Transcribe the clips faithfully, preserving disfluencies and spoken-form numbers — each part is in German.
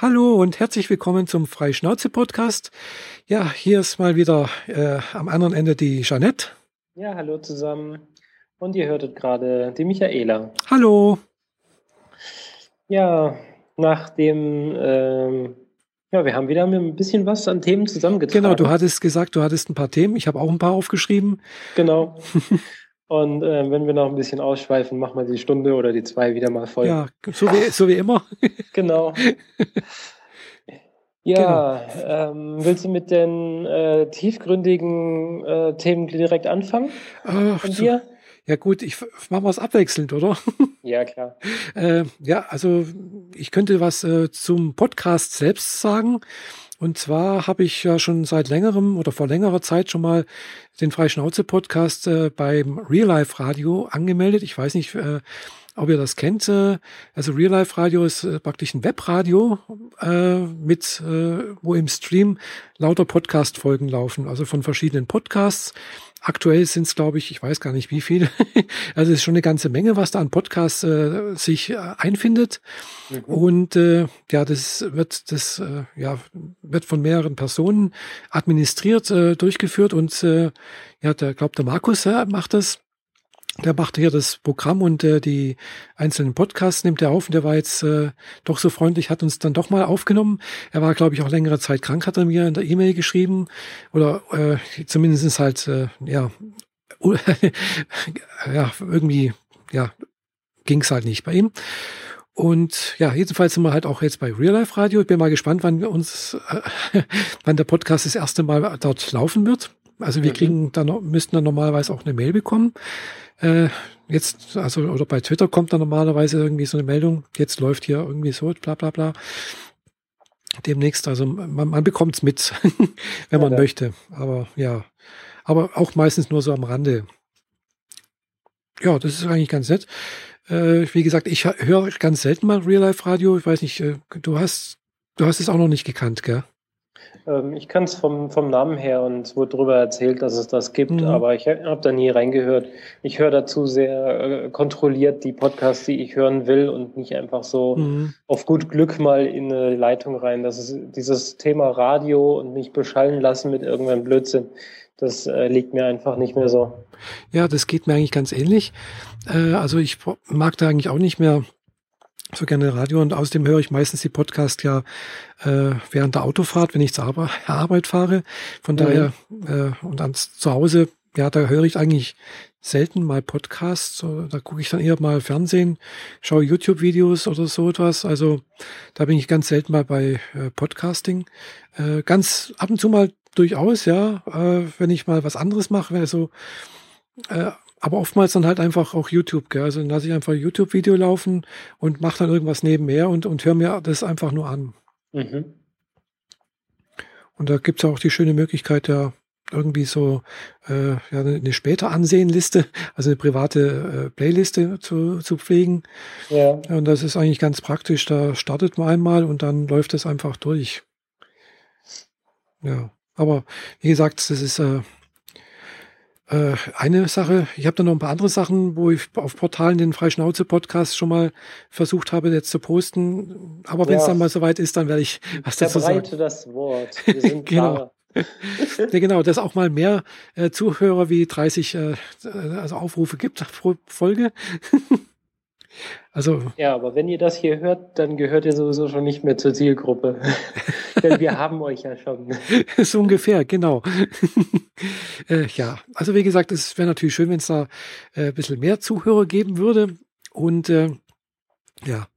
Hallo und herzlich willkommen zum Freischnauze-Podcast. Ja, hier ist mal wieder äh, am anderen Ende die Jeanette. Ja, hallo zusammen. Und ihr hörtet gerade die Michaela. Hallo. Ja, nachdem, ähm, ja, wir haben wieder ein bisschen was an Themen zusammengetragen. Genau, du hattest gesagt, du hattest ein paar Themen. Ich habe auch ein paar aufgeschrieben. Genau. Und äh, wenn wir noch ein bisschen ausschweifen, machen wir die Stunde oder die zwei wieder mal voll. Ja, so wie, so wie immer. Genau. Ja, genau. Ähm, willst du mit den äh, tiefgründigen äh, Themen direkt anfangen? Ach, von dir? So. Ja gut, ich machen wir es abwechselnd, oder? Ja, klar. äh, ja, also ich könnte was äh, zum Podcast selbst sagen. Und zwar habe ich ja schon seit längerem oder vor längerer Zeit schon mal den Freischnauze-Podcast äh, beim Real Life Radio angemeldet. Ich weiß nicht, äh, ob ihr das kennt. Äh, also Real Life Radio ist äh, praktisch ein Webradio, äh, mit, äh, wo im Stream lauter Podcast-Folgen laufen, also von verschiedenen Podcasts. Aktuell sind es, glaube ich, ich weiß gar nicht wie viele. Also es ist schon eine ganze Menge, was da an Podcasts äh, sich äh, einfindet. Mhm. Und äh, ja, das wird das äh, ja wird von mehreren Personen administriert, äh, durchgeführt. Und äh, ja, der glaube der Markus äh, macht das. Der macht hier das Programm und äh, die einzelnen Podcasts nimmt er auf. Und der war jetzt äh, doch so freundlich, hat uns dann doch mal aufgenommen. Er war, glaube ich, auch längere Zeit krank, hat er mir in der E-Mail geschrieben. Oder äh, zumindest halt, äh, ja, ja, irgendwie, ja, ging's halt nicht bei ihm. Und ja, jedenfalls sind wir halt auch jetzt bei Real Life Radio. Ich bin mal gespannt, wann wir uns, äh, wann der Podcast das erste Mal dort laufen wird. Also wir kriegen dann, müssten dann normalerweise auch eine Mail bekommen. Äh, jetzt, also, oder bei Twitter kommt dann normalerweise irgendwie so eine Meldung. Jetzt läuft hier irgendwie so, bla, bla, bla. Demnächst, also man, man bekommt es mit, wenn man ja, möchte. Aber ja, aber auch meistens nur so am Rande. Ja, das ist eigentlich ganz nett. Äh, wie gesagt, ich höre ganz selten mal Real Life Radio. Ich weiß nicht, du hast, du hast es auch noch nicht gekannt, gell? Ich kann es vom, vom Namen her und es wurde darüber erzählt, dass es das gibt, mhm. aber ich habe da nie reingehört. Ich höre dazu sehr äh, kontrolliert die Podcasts, die ich hören will und nicht einfach so mhm. auf gut Glück mal in eine Leitung rein. Das ist dieses Thema Radio und mich beschallen lassen mit irgendeinem Blödsinn. Das äh, liegt mir einfach nicht mehr so. Ja, das geht mir eigentlich ganz ähnlich. Äh, also ich mag da eigentlich auch nicht mehr so gerne Radio und außerdem höre ich meistens die Podcast ja äh, während der Autofahrt, wenn ich zur Ar- Arbeit fahre. Von ja, daher ja. Äh, und ans zu Hause, ja, da höre ich eigentlich selten mal Podcasts. So, da gucke ich dann eher mal Fernsehen, schaue YouTube-Videos oder so etwas. Also da bin ich ganz selten mal bei äh, Podcasting. Äh, ganz ab und zu mal durchaus, ja, äh, wenn ich mal was anderes mache, wenn so äh, aber oftmals dann halt einfach auch YouTube, gell? Also dann lasse ich einfach ein YouTube-Video laufen und mache dann irgendwas nebenher und, und höre mir das einfach nur an. Mhm. Und da gibt es ja auch die schöne Möglichkeit, ja irgendwie so äh, ja, eine später Ansehenliste, also eine private äh, Playliste zu, zu pflegen. Ja. Und das ist eigentlich ganz praktisch. Da startet man einmal und dann läuft das einfach durch. Ja, aber wie gesagt, das ist äh, eine Sache, ich habe da noch ein paar andere Sachen, wo ich auf Portalen den Freischnauze-Podcast schon mal versucht habe, jetzt zu posten. Aber wenn es ja. dann mal soweit ist, dann werde ich was dazu sagen. Verbreite das Wort. Wir sind genau. Ja, genau, dass auch mal mehr äh, Zuhörer wie dreißig äh, also Aufrufe gibt pro Folge. Also, ja, aber wenn ihr das hier hört, dann gehört ihr sowieso schon nicht mehr zur Zielgruppe. Denn wir haben euch ja schon. So ungefähr, genau. äh, ja, also wie gesagt, es wäre natürlich schön, wenn es da äh, ein bisschen mehr Zuhörer geben würde. Und äh, ja,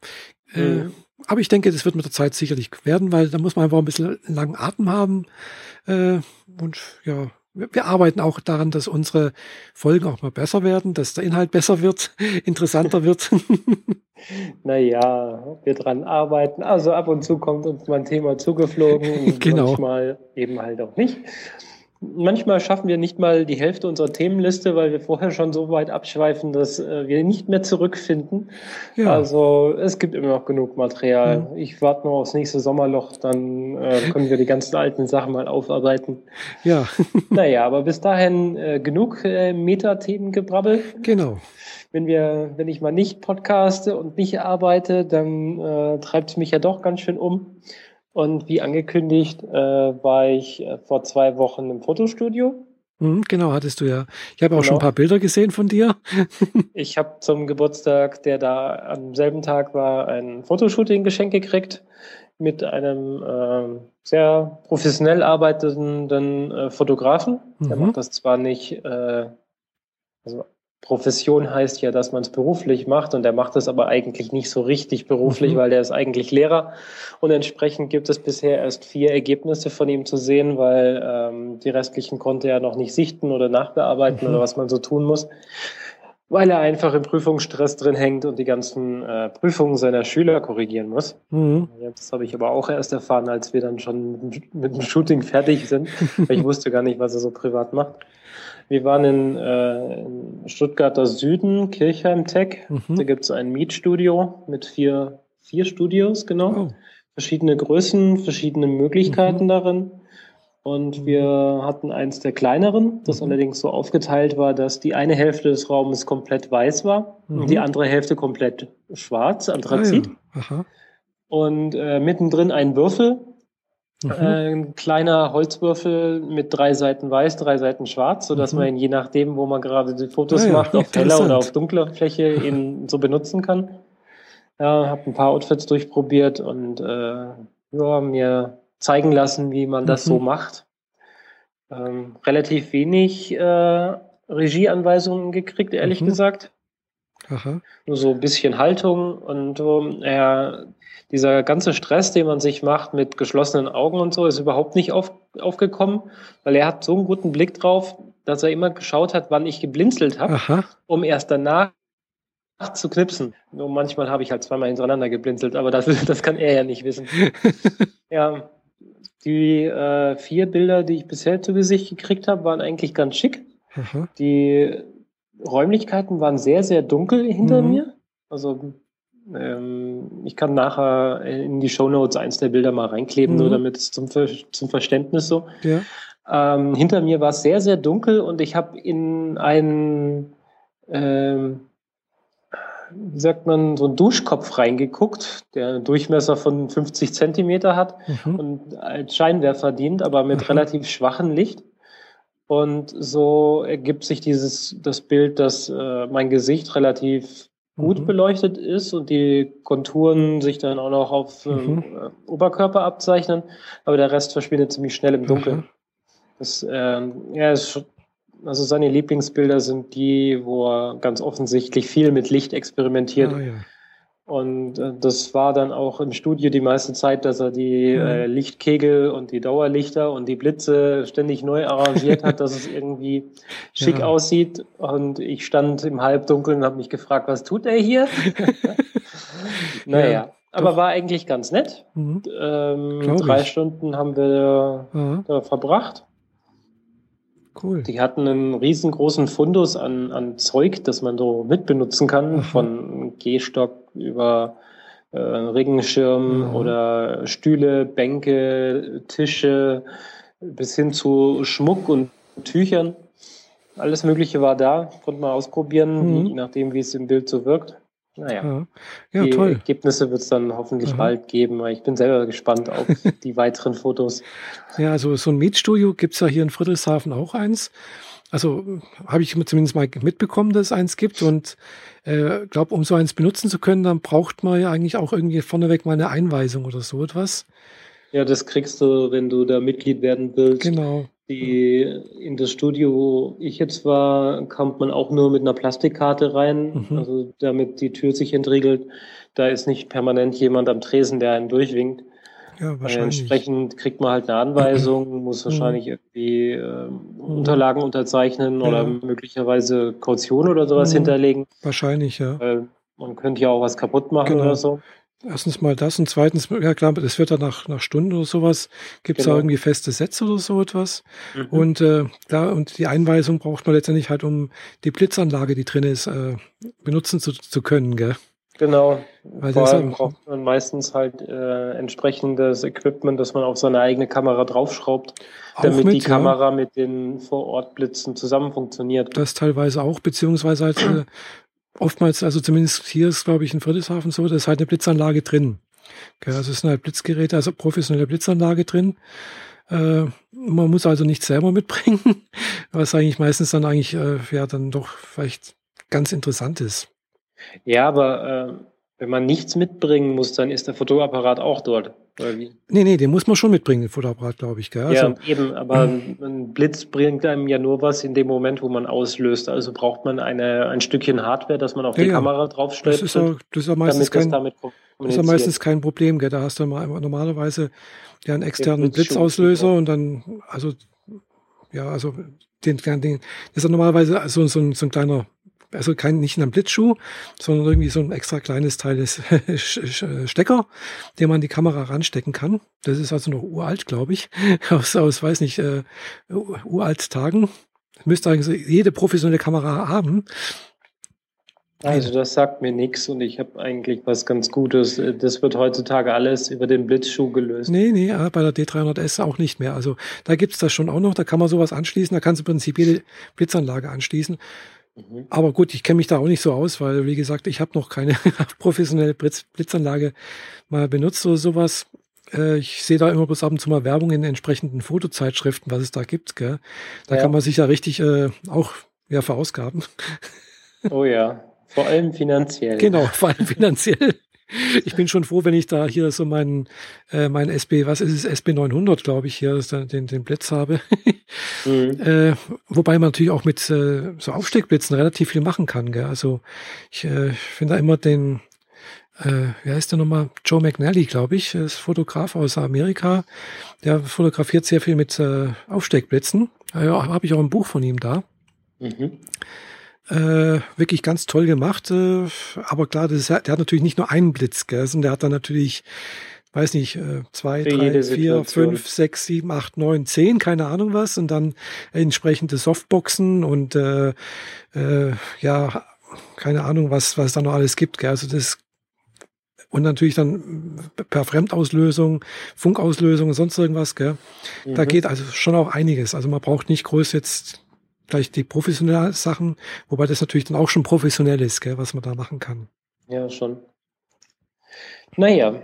äh, mhm. aber ich denke, das wird mit der Zeit sicherlich werden, weil da muss man einfach ein bisschen langen Atem haben. Äh, und ja, wir arbeiten auch daran, dass unsere Folgen auch mal besser werden, dass der Inhalt besser wird, interessanter wird. Naja, ob wir dran arbeiten. Also ab und zu kommt uns mal ein Thema zugeflogen und genau. manchmal eben halt auch nicht. Manchmal schaffen wir nicht mal die Hälfte unserer Themenliste, weil wir vorher schon so weit abschweifen, dass äh, wir nicht mehr zurückfinden. Ja. Also es gibt immer noch genug Material. Mhm. Ich warte nur aufs nächste Sommerloch, dann äh, können wir die ganzen alten Sachen mal aufarbeiten. Ja. Naja, aber bis dahin äh, genug äh, Meta-Themengebrabbel. Genau. Wenn wir, wenn ich mal nicht podcaste und nicht arbeite, dann äh, treibt es mich ja doch ganz schön um. Und wie angekündigt, äh, war ich äh, vor zwei Wochen im Fotostudio. Mhm, genau, hattest du ja. Ich habe auch genau. schon ein paar Bilder gesehen von dir. Ich habe zum Geburtstag, der da am selben Tag war, ein Fotoshooting-Geschenk gekriegt mit einem äh, sehr professionell arbeitenden äh, Fotografen. Mhm. Der macht das zwar nicht, äh, also Profession heißt ja, dass man es beruflich macht, und der macht es aber eigentlich nicht so richtig beruflich, mhm. weil der ist eigentlich Lehrer, und entsprechend gibt es bisher erst vier Ergebnisse von ihm zu sehen, weil ähm, die restlichen konnte er noch nicht sichten oder nachbearbeiten mhm. oder was man so tun muss, weil er einfach im Prüfungsstress drin hängt und die ganzen äh, Prüfungen seiner Schüler korrigieren muss. Mhm. Das habe ich aber auch erst erfahren, als wir dann schon mit dem Shooting fertig sind, weil ich wusste gar nicht, was er so privat macht. Wir waren in, äh, in Stuttgarter Süden, Kirchheim-Tech. Mhm. Da gibt es ein Mietstudio mit vier, vier Studios, genau. Oh. Verschiedene Größen, verschiedene Möglichkeiten mhm. darin. Und wir hatten eins der kleineren, das mhm. allerdings so aufgeteilt war, dass die eine Hälfte des Raumes komplett weiß war mhm. und die andere Hälfte komplett schwarz, Anthrazit. Ah, ja. Aha. Und äh, mittendrin ein Würfel. Mhm. Ein kleiner Holzwürfel mit drei Seiten weiß, drei Seiten schwarz, sodass mhm. man ihn je nachdem, wo man gerade die Fotos ah, ja. macht, auf heller oder auf dunkler Fläche eben so benutzen kann. Ja, habe ein paar Outfits durchprobiert und äh, ja, mir zeigen lassen, wie man das mhm. so macht. Ähm, relativ wenig äh, Regieanweisungen gekriegt, ehrlich mhm. gesagt. Aha. Nur so ein bisschen Haltung und ähm, er... Dieser ganze Stress, den man sich macht mit geschlossenen Augen und so, ist überhaupt nicht auf, aufgekommen, weil er hat so einen guten Blick drauf, dass er immer geschaut hat, wann ich geblinzelt habe, um erst danach zu knipsen. Nur manchmal habe ich halt zweimal hintereinander geblinzelt, aber das, das kann er ja nicht wissen. Ja, die äh, vier Bilder, die ich bisher zu Gesicht gekriegt habe, waren eigentlich ganz schick. Aha. Die Räumlichkeiten waren sehr, sehr dunkel hinter mhm. mir. Also... Ich kann nachher in die Shownotes eins der Bilder mal reinkleben, mhm. nur damit es zum, Ver- zum Verständnis so. Ja. Ähm, hinter mir war es sehr, sehr dunkel und ich habe in einen, ähm, wie sagt man, so einen Duschkopf reingeguckt, der einen Durchmesser von fünfzig Zentimeter hat mhm. und als Scheinwerfer dient, aber mit mhm. relativ schwachem Licht. Und so ergibt sich dieses das Bild, dass äh, mein Gesicht relativ gut beleuchtet ist und die Konturen sich dann auch noch auf mhm. äh, Oberkörper abzeichnen, aber der Rest verschwindet ziemlich schnell im Dunkeln. Das, äh, ja, ist, also seine Lieblingsbilder sind die, wo er ganz offensichtlich viel mit Licht experimentiert. Oh, ja. Und äh, das war dann auch im Studio die meiste Zeit, dass er die mhm. äh, Lichtkegel und die Dauerlichter und die Blitze ständig neu arrangiert hat, dass es irgendwie schick ja. aussieht. Und ich stand im Halbdunkeln und habe mich gefragt, was tut er hier? Naja, ja, aber war eigentlich ganz nett. Mhm. Ähm, drei ich. Stunden haben wir mhm. da verbracht. Cool. Die hatten einen riesengroßen Fundus an, an Zeug, das man so mitbenutzen kann, mhm. von Gehstock über äh, Regenschirm mhm. oder Stühle, Bänke, Tische, bis hin zu Schmuck und Tüchern. Alles Mögliche war da, konnte man ausprobieren, mhm. je nachdem, wie es im Bild so wirkt. Naja, ja, ja, die toll. Ergebnisse wird es dann hoffentlich mhm. bald geben. Ich bin selber gespannt auf die weiteren Fotos. Ja, also so ein Mietstudio gibt es ja hier in Friedrichshafen auch eins. Also habe ich zumindest mal mitbekommen, dass es eins gibt, und äh, glaube, um so eins benutzen zu können, dann braucht man ja eigentlich auch irgendwie vorneweg mal eine Einweisung oder so etwas. Ja, das kriegst du, wenn du da Mitglied werden willst. Genau. Die, in das Studio, wo ich jetzt war, kommt man auch nur mit einer Plastikkarte rein, mhm. also damit die Tür sich entriegelt. Da ist nicht permanent jemand am Tresen, der einen durchwinkt. Ja, wahrscheinlich. Entsprechend kriegt man halt eine Anweisung, muss wahrscheinlich mhm. irgendwie äh, mhm. Unterlagen unterzeichnen ja. oder möglicherweise Kaution oder sowas mhm. hinterlegen. Wahrscheinlich, ja. Weil man könnte ja auch was kaputt machen genau. oder so. Erstens mal das und zweitens, ja klar, das wird dann nach, nach Stunden oder sowas, gibt es genau. da irgendwie feste Sätze oder so etwas. Mhm. Und äh, klar, und die Einweisung braucht man letztendlich halt, um die Blitzanlage, die drin ist, äh, benutzen zu, zu können, gell? Genau. Weil vor allem braucht man meistens halt äh, entsprechendes Equipment, das man auf seine eigene Kamera draufschraubt, damit mit, die Kamera ja. mit den Vorortblitzen zusammen funktioniert. Das teilweise auch, beziehungsweise halt äh, oftmals, also zumindest hier ist, glaube ich, in Friedrichshafen so, da ist halt eine Blitzanlage drin. Also es sind halt Blitzgeräte, also professionelle Blitzanlage drin. Äh, man muss also nicht selber mitbringen, was eigentlich meistens dann eigentlich äh, ja dann doch vielleicht ganz interessant ist. Ja, aber äh, wenn man nichts mitbringen muss, dann ist der Fotoapparat auch dort. Oder wie? Nee, nee, den muss man schon mitbringen, den Fotoapparat, glaube ich. Gell? Ja, also, eben, aber ähm, ein Blitz bringt einem ja nur was in dem Moment, wo man auslöst. Also braucht man eine, ein Stückchen Hardware, das man auf ja, die ja. Kamera draufstellt. Das, das, das ist ja meistens kein Problem. Gell? Da hast du mal normalerweise ja einen externen Blitzauslöser ja. und dann, also, ja, also, den, den, den das ist ja normalerweise so, so, so ein kleiner. Also kein, nicht in einem Blitzschuh, sondern irgendwie so ein extra kleines Teil des Stecker, den man an die Kamera ranstecken kann. Das ist also noch uralt, glaube ich, aus, aus weiß nicht, äh, uralt Tagen. Das müsste eigentlich jede professionelle Kamera haben. Also das sagt mir nichts und ich habe eigentlich was ganz Gutes. Das wird heutzutage alles über den Blitzschuh gelöst. Nee, nee, bei der D dreihundert S auch nicht mehr. Also da gibt es das schon auch noch, da kann man sowas anschließen, da kannst du im Prinzip jede Blitzanlage anschließen. Mhm. Aber gut, ich kenne mich da auch nicht so aus, weil, wie gesagt, ich habe noch keine professionelle Blitz- Blitzanlage mal benutzt oder sowas. Äh, ich sehe da immer bloß ab und zu mal Werbung in entsprechenden Fotozeitschriften, was es da gibt. Gell? Da ja. kann man sich ja richtig äh, auch ja, verausgaben. Oh ja, vor allem finanziell. Genau, vor allem finanziell. Ich bin schon froh, wenn ich da hier so meinen äh, mein S B, was ist es, S B neunhundert, glaube ich, hier den, den Blitz habe. Mhm. Äh, wobei man natürlich auch mit äh, so Aufsteckblitzen relativ viel machen kann. Gell? Also ich äh, finde da immer den, äh, wie heißt der nochmal? Joe McNally, glaube ich, ist Fotograf aus Amerika. Der fotografiert sehr viel mit äh, Aufsteckblitzen. Äh, habe ich auch ein Buch von ihm da. Mhm. Äh, wirklich ganz toll gemacht, äh, aber klar, das ist, der hat natürlich nicht nur einen Blitz, gell, sondern der hat dann natürlich, weiß nicht, äh, zwei, drei, vier, fünf, sechs, sieben, acht, neun, zehn, keine Ahnung was, und dann entsprechende Softboxen und äh, äh, ja, keine Ahnung, was was da noch alles gibt, gell, also das und natürlich dann per Fremdauslösung, Funkauslösung und sonst irgendwas, gell, mhm. da geht also schon auch einiges, also man braucht nicht groß jetzt vielleicht die professionellen Sachen, wobei das natürlich dann auch schon professionell ist, gell, was man da machen kann. Ja, schon. Naja,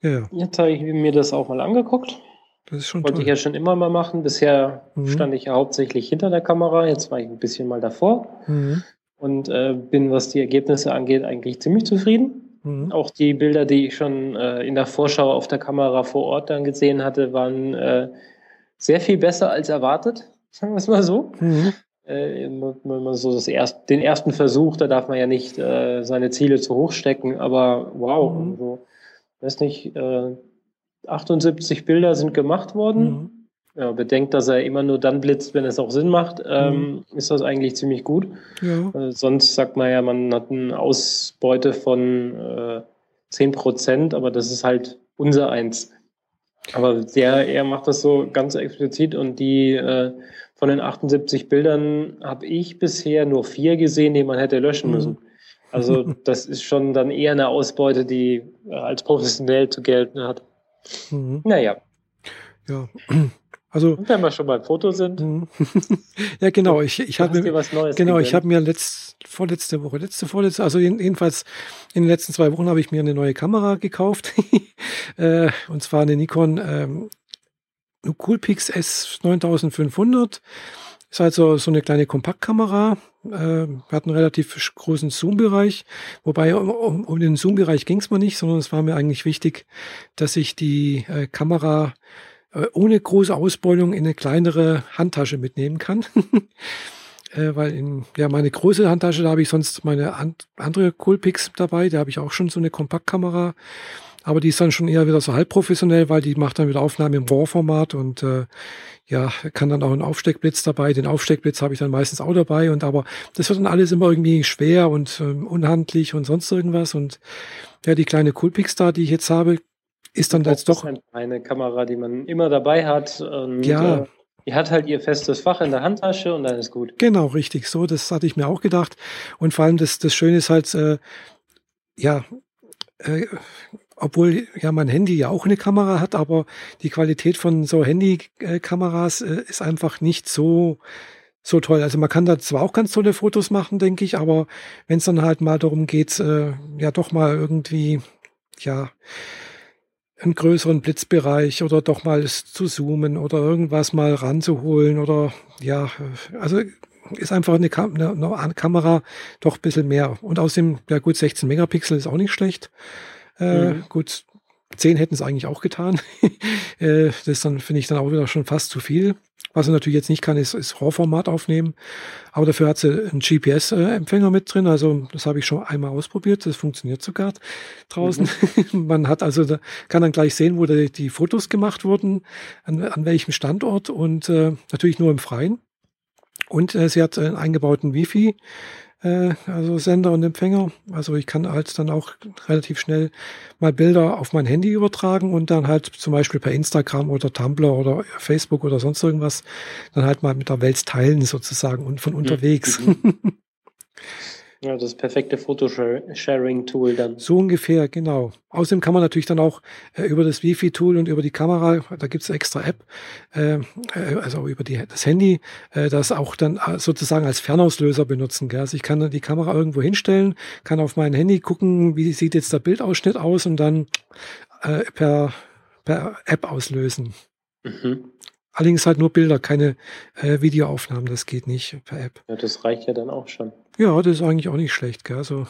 ja. Jetzt habe ich mir das auch mal angeguckt. Das ist schon Wollte toll. Ich ja schon immer mal machen. Bisher mhm. stand ich ja hauptsächlich hinter der Kamera, jetzt war ich ein bisschen mal davor mhm. und äh, bin, was die Ergebnisse angeht, eigentlich ziemlich zufrieden. Mhm. Auch die Bilder, die ich schon äh, in der Vorschau auf der Kamera vor Ort dann gesehen hatte, waren äh, sehr viel besser als erwartet. Sagen wir es mal so. Mhm. Äh, wenn man so das erst, den ersten Versuch, da darf man ja nicht äh, seine Ziele zu hoch stecken, aber wow, mhm. also, weiß nicht, äh, achtundsiebzig Bilder sind gemacht worden. Mhm. Ja, bedenkt, dass er immer nur dann blitzt, wenn es auch Sinn macht, ähm, mhm. ist das eigentlich ziemlich gut. Ja. Äh, sonst sagt man ja, man hat eine Ausbeute von äh, zehn Prozent, aber das ist halt unser Eins. Aber der, er macht das so ganz explizit und die äh, von den achtundsiebzig Bildern habe ich bisher nur vier gesehen, die man hätte löschen müssen. Mhm. Also das ist schon dann eher eine Ausbeute, die äh, als professionell zu gelten hat. Mhm. Naja. Ja, also... Und wenn wir schon beim Foto sind... Mhm. Ja, genau. Ich, ich habe mir was Neues Genau, gegeben. Ich habe mir letzt, vorletzte Woche, letzte, vorletzte, also jedenfalls in den letzten zwei Wochen habe ich mir eine neue Kamera gekauft. äh, und zwar eine Nikon ähm, Coolpix S neuntausendfünfhundert. Ist halt so, so eine kleine Kompaktkamera, äh, hat einen relativ großen Zoom-Bereich, wobei um, um den Zoom-Bereich ging es mir nicht, sondern es war mir eigentlich wichtig, dass ich die äh, Kamera äh, ohne große Ausbeulung in eine kleinere Handtasche mitnehmen kann. äh, weil in ja meine große Handtasche, da habe ich sonst meine and, andere Coolpix dabei, da habe ich auch schon so eine Kompaktkamera. aber die ist dann schon eher wieder so halbprofessionell, weil die macht dann wieder Aufnahmen im RAW-Format und äh, ja, kann dann auch einen Aufsteckblitz dabei. Den Aufsteckblitz habe ich dann meistens auch dabei, und aber das wird dann alles immer irgendwie schwer und äh, unhandlich und sonst irgendwas. Und ja, die kleine Coolpix da, die ich jetzt habe, ist dann jetzt doch eine Kamera, die man immer dabei hat. Und, ja. Äh, die hat halt ihr festes Fach in der Handtasche und dann ist gut. Genau, richtig. So, das hatte ich mir auch gedacht. Und vor allem das, das Schöne ist halt, äh, ja, äh, obwohl ja mein Handy ja auch eine Kamera hat, aber die Qualität von so Handykameras äh, ist einfach nicht so, so toll. Also man kann da zwar auch ganz tolle Fotos machen, denke ich, aber wenn es dann halt mal darum geht, äh, ja doch mal irgendwie, ja, einen größeren Blitzbereich oder doch mal zu zoomen oder irgendwas mal ranzuholen oder ja, also ist einfach eine, Kam- eine, eine Kamera doch ein bisschen mehr. Und außerdem, ja gut, sechzehn Megapixel ist auch nicht schlecht. Äh, mhm. Gut, zehn hätten es eigentlich auch getan. äh, das dann finde ich dann auch wieder schon fast zu viel. Was sie natürlich jetzt nicht kann, ist, ist RAW-Format aufnehmen. Aber dafür hat sie einen G P S-Empfänger mit drin. Also das habe ich schon einmal ausprobiert. Das funktioniert sogar draußen. Mhm. Man hat also kann dann gleich sehen, wo die, die Fotos gemacht wurden, an, an welchem Standort und äh, natürlich nur im Freien. Und äh, sie hat einen eingebauten Wi-Fi, äh, also Sender und Empfänger. Also ich kann halt dann auch relativ schnell mal Bilder auf mein Handy übertragen und dann halt zum Beispiel per Instagram oder Tumblr oder Facebook oder sonst irgendwas dann halt mal mit der Welt teilen sozusagen und von unterwegs. Ja, das perfekte Fotosharing-Tool dann. So ungefähr, genau. Außerdem kann man natürlich dann auch äh, über das Wi-Fi-Tool und über die Kamera, da gibt es eine extra App, äh, also über die, das Handy, äh, das auch dann sozusagen als Fernauslöser benutzen. Gell? Also ich kann dann die Kamera irgendwo hinstellen, kann auf mein Handy gucken, wie sieht jetzt der Bildausschnitt aus und dann äh, per, per App auslösen. Mhm. Allerdings halt nur Bilder, keine äh, Videoaufnahmen, das geht nicht per App. Ja, das reicht ja dann auch schon. Ja, das ist eigentlich auch nicht schlecht. Gell? Also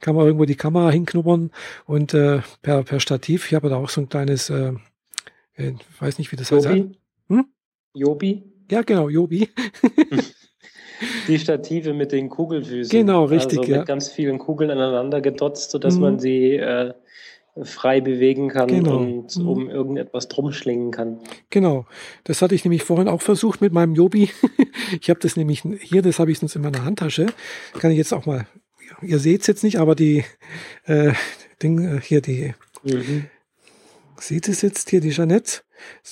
kann man irgendwo die Kamera hinknubbern und äh, per, per Stativ, ich habe da auch so ein kleines, äh, ich weiß nicht, wie das Jobi? heißt. Hm? Jobi? Ja, genau, Jobi. Die Stative mit den Kugelfüßen. Genau, richtig. Also mit ja. ganz vielen Kugeln aneinander gedotzt, sodass hm. man sie... Äh, frei bewegen kann genau. und um irgendetwas drum schlingen kann. Genau. Das hatte ich nämlich vorhin auch versucht mit meinem Jobi. Ich habe das nämlich hier, das habe ich sonst in meiner Handtasche. Kann ich jetzt auch mal, ihr seht es jetzt nicht, aber die äh, Ding, äh, hier die mhm. sieht es jetzt hier, die Jeanette?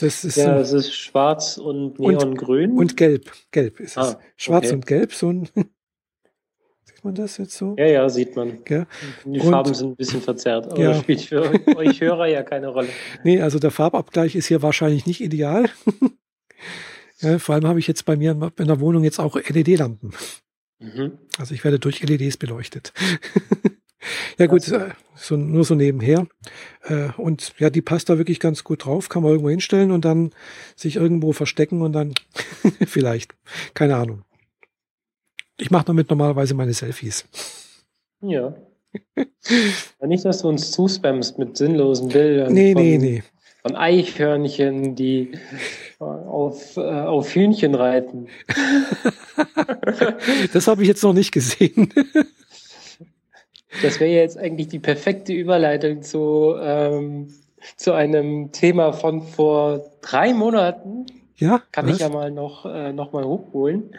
Das ist ja, es ist schwarz und neongrün. Und, und gelb. Gelb ist ah, es. Schwarz okay. und gelb, so ein man das jetzt so? Ja, ja, sieht man. Ja. Die und, Farben sind ein bisschen verzerrt, aber ja. das spielt für euch Hörer ja keine Rolle. Nee, also der Farbabgleich ist hier wahrscheinlich nicht ideal. Ja, vor allem habe ich jetzt bei mir in der Wohnung jetzt auch L E D-Lampen. Mhm. Also ich werde durch L E Ds beleuchtet. Ja gut, so, nur so nebenher. Und ja, die passt da wirklich ganz gut drauf. Kann man irgendwo hinstellen und dann sich irgendwo verstecken und dann vielleicht, keine Ahnung. Ich mache damit normalerweise meine Selfies. Ja. Nicht, dass du uns zuspammst mit sinnlosen Bildern. Nee, von, nee, nee. Von Eichhörnchen, die auf, äh, auf Hühnchen reiten. Das habe ich jetzt noch nicht gesehen. Das wäre ja jetzt eigentlich die perfekte Überleitung zu, ähm, zu einem Thema von vor drei Monaten. Ja, Kann was? ich ja mal noch, äh, noch mal hochholen.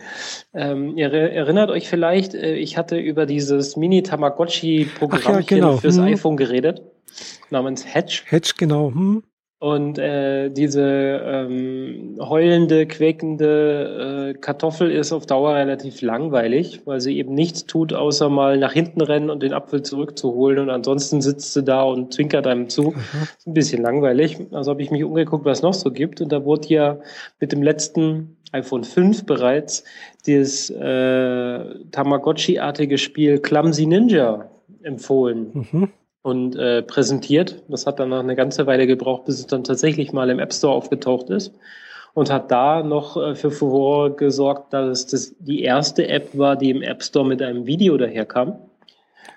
Ähm, ihr erinnert euch vielleicht, äh, ich hatte über dieses Mini-Tamagotchi-Programm ja, genau. fürs hm. iPhone geredet, namens Hatch. Hatch, genau. Hm. Und äh, diese ähm, heulende, quäkende äh, Kartoffel ist auf Dauer relativ langweilig, weil sie eben nichts tut, außer mal nach hinten rennen und den Apfel zurückzuholen. Und ansonsten sitzt sie da und zwinkert einem zu. Aha. Ist ein bisschen langweilig. Also habe ich mich umgeguckt, was es noch so gibt. Und da wurde ja mit dem letzten iPhone fünf bereits dieses äh, Tamagotchi-artige Spiel Clumsy Ninja empfohlen. Mhm. Und äh, präsentiert. Das hat dann noch eine ganze Weile gebraucht, bis es dann tatsächlich mal im App Store aufgetaucht ist. Und hat da noch äh, für Furore gesorgt, dass das die erste App war, die im App Store mit einem Video daherkam.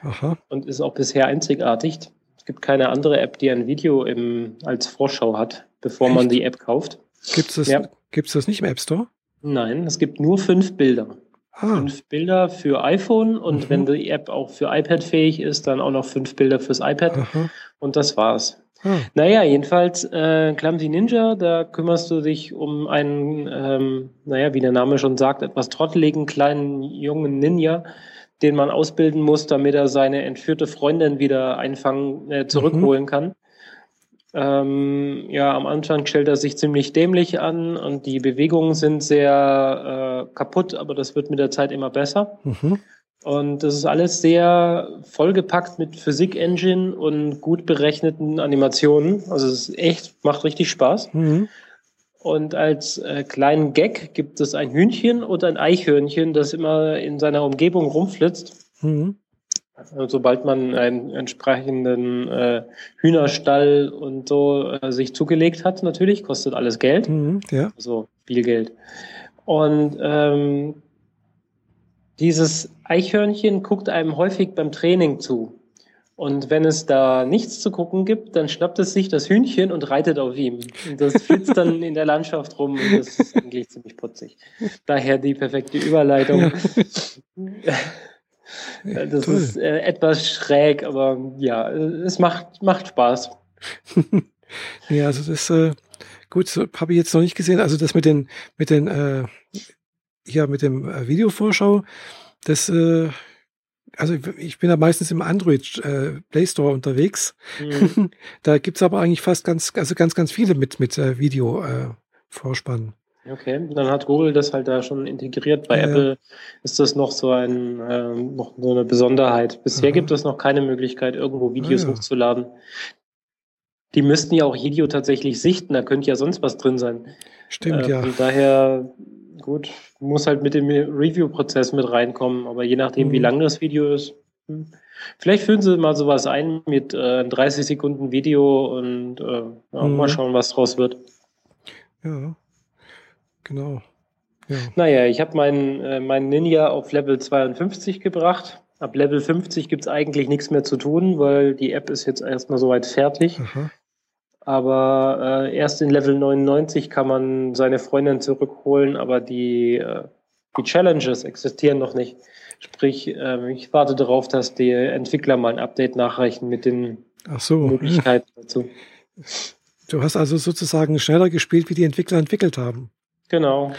Aha. Und ist auch bisher einzigartig. Es gibt keine andere App, die ein Video im, als Vorschau hat, bevor Echt? man die App kauft. Gibt's das, ja. Gibt's das nicht im App Store? Nein, es gibt nur fünf Bilder. fünf Bilder für iPhone und mhm. wenn die App auch für iPad fähig ist, dann auch noch fünf Bilder fürs iPad mhm. und das war's. Mhm. Naja, jedenfalls äh, Clumsy Ninja, da kümmerst du dich um einen, ähm, naja, wie der Name schon sagt, etwas trotteligen kleinen jungen Ninja, den man ausbilden muss, damit er seine entführte Freundin wieder einfangen, äh, zurückholen mhm. kann. Ähm, ja, am Anfang stellt er sich ziemlich dämlich an und die Bewegungen sind sehr äh, kaputt, aber das wird mit der Zeit immer besser. Mhm. Und das ist alles sehr vollgepackt mit Physik-Engine und gut berechneten Animationen. Also es ist echt, macht richtig Spaß. Mhm. Und als äh, kleinen Gag gibt es ein Hühnchen und ein Eichhörnchen, das immer in seiner Umgebung rumflitzt. Mhm. Sobald man einen entsprechenden äh, Hühnerstall und so äh, sich zugelegt hat, natürlich, kostet alles Geld. Mhm, ja. Also viel Geld. Und ähm, dieses Eichhörnchen guckt einem häufig beim Training zu. Und wenn es da nichts zu gucken gibt, dann schnappt es sich das Hühnchen und reitet auf ihm. Und das flitzt dann in der Landschaft rum und das ist eigentlich ziemlich putzig. Daher die perfekte Überleitung. Ja. Das Toll. Ist äh, etwas schräg, aber ja, es macht, macht Spaß. Ja, also das äh, gut, so, habe ich jetzt noch nicht gesehen. Also das mit den, mit den, äh, ja, mit dem äh, Videovorschau, das, äh, also ich bin ja meistens im Android äh, Play Store unterwegs. Mhm. Da gibt es aber eigentlich fast ganz, also ganz, ganz viele mit, mit äh, Video äh, Vorspannen. Okay, dann hat Google das halt da schon integriert. Bei ja, Apple ja. ist das noch so ein äh, noch so eine Besonderheit. Bisher Aha. gibt es noch keine Möglichkeit, irgendwo Videos ah, ja. hochzuladen. Die müssten ja auch Video tatsächlich sichten, da könnte ja sonst was drin sein. Stimmt, äh, ja. Von daher, gut, muss halt mit dem Review-Prozess mit reinkommen, aber je nachdem, mhm. wie lang das Video ist. Hm. Vielleicht führen sie mal sowas ein mit äh, dreißig Sekunden Video und äh, ja, mhm. mal schauen, was draus wird. Ja. Genau. Ja. Naja, ich habe meinen äh, mein Ninja auf Level zweiundfünfzig gebracht. Ab Level fünfzig gibt es eigentlich nichts mehr zu tun, weil die App ist jetzt erstmal soweit fertig. Aha. Aber äh, erst in Level neunundneunzig kann man seine Freundin zurückholen, aber die, äh, die Challenges existieren noch nicht. Sprich, äh, ich warte darauf, dass die Entwickler mal ein Update nachreichen mit den Ach so. Möglichkeiten dazu. Du hast also sozusagen schneller gespielt, wie die Entwickler entwickelt haben. Genau.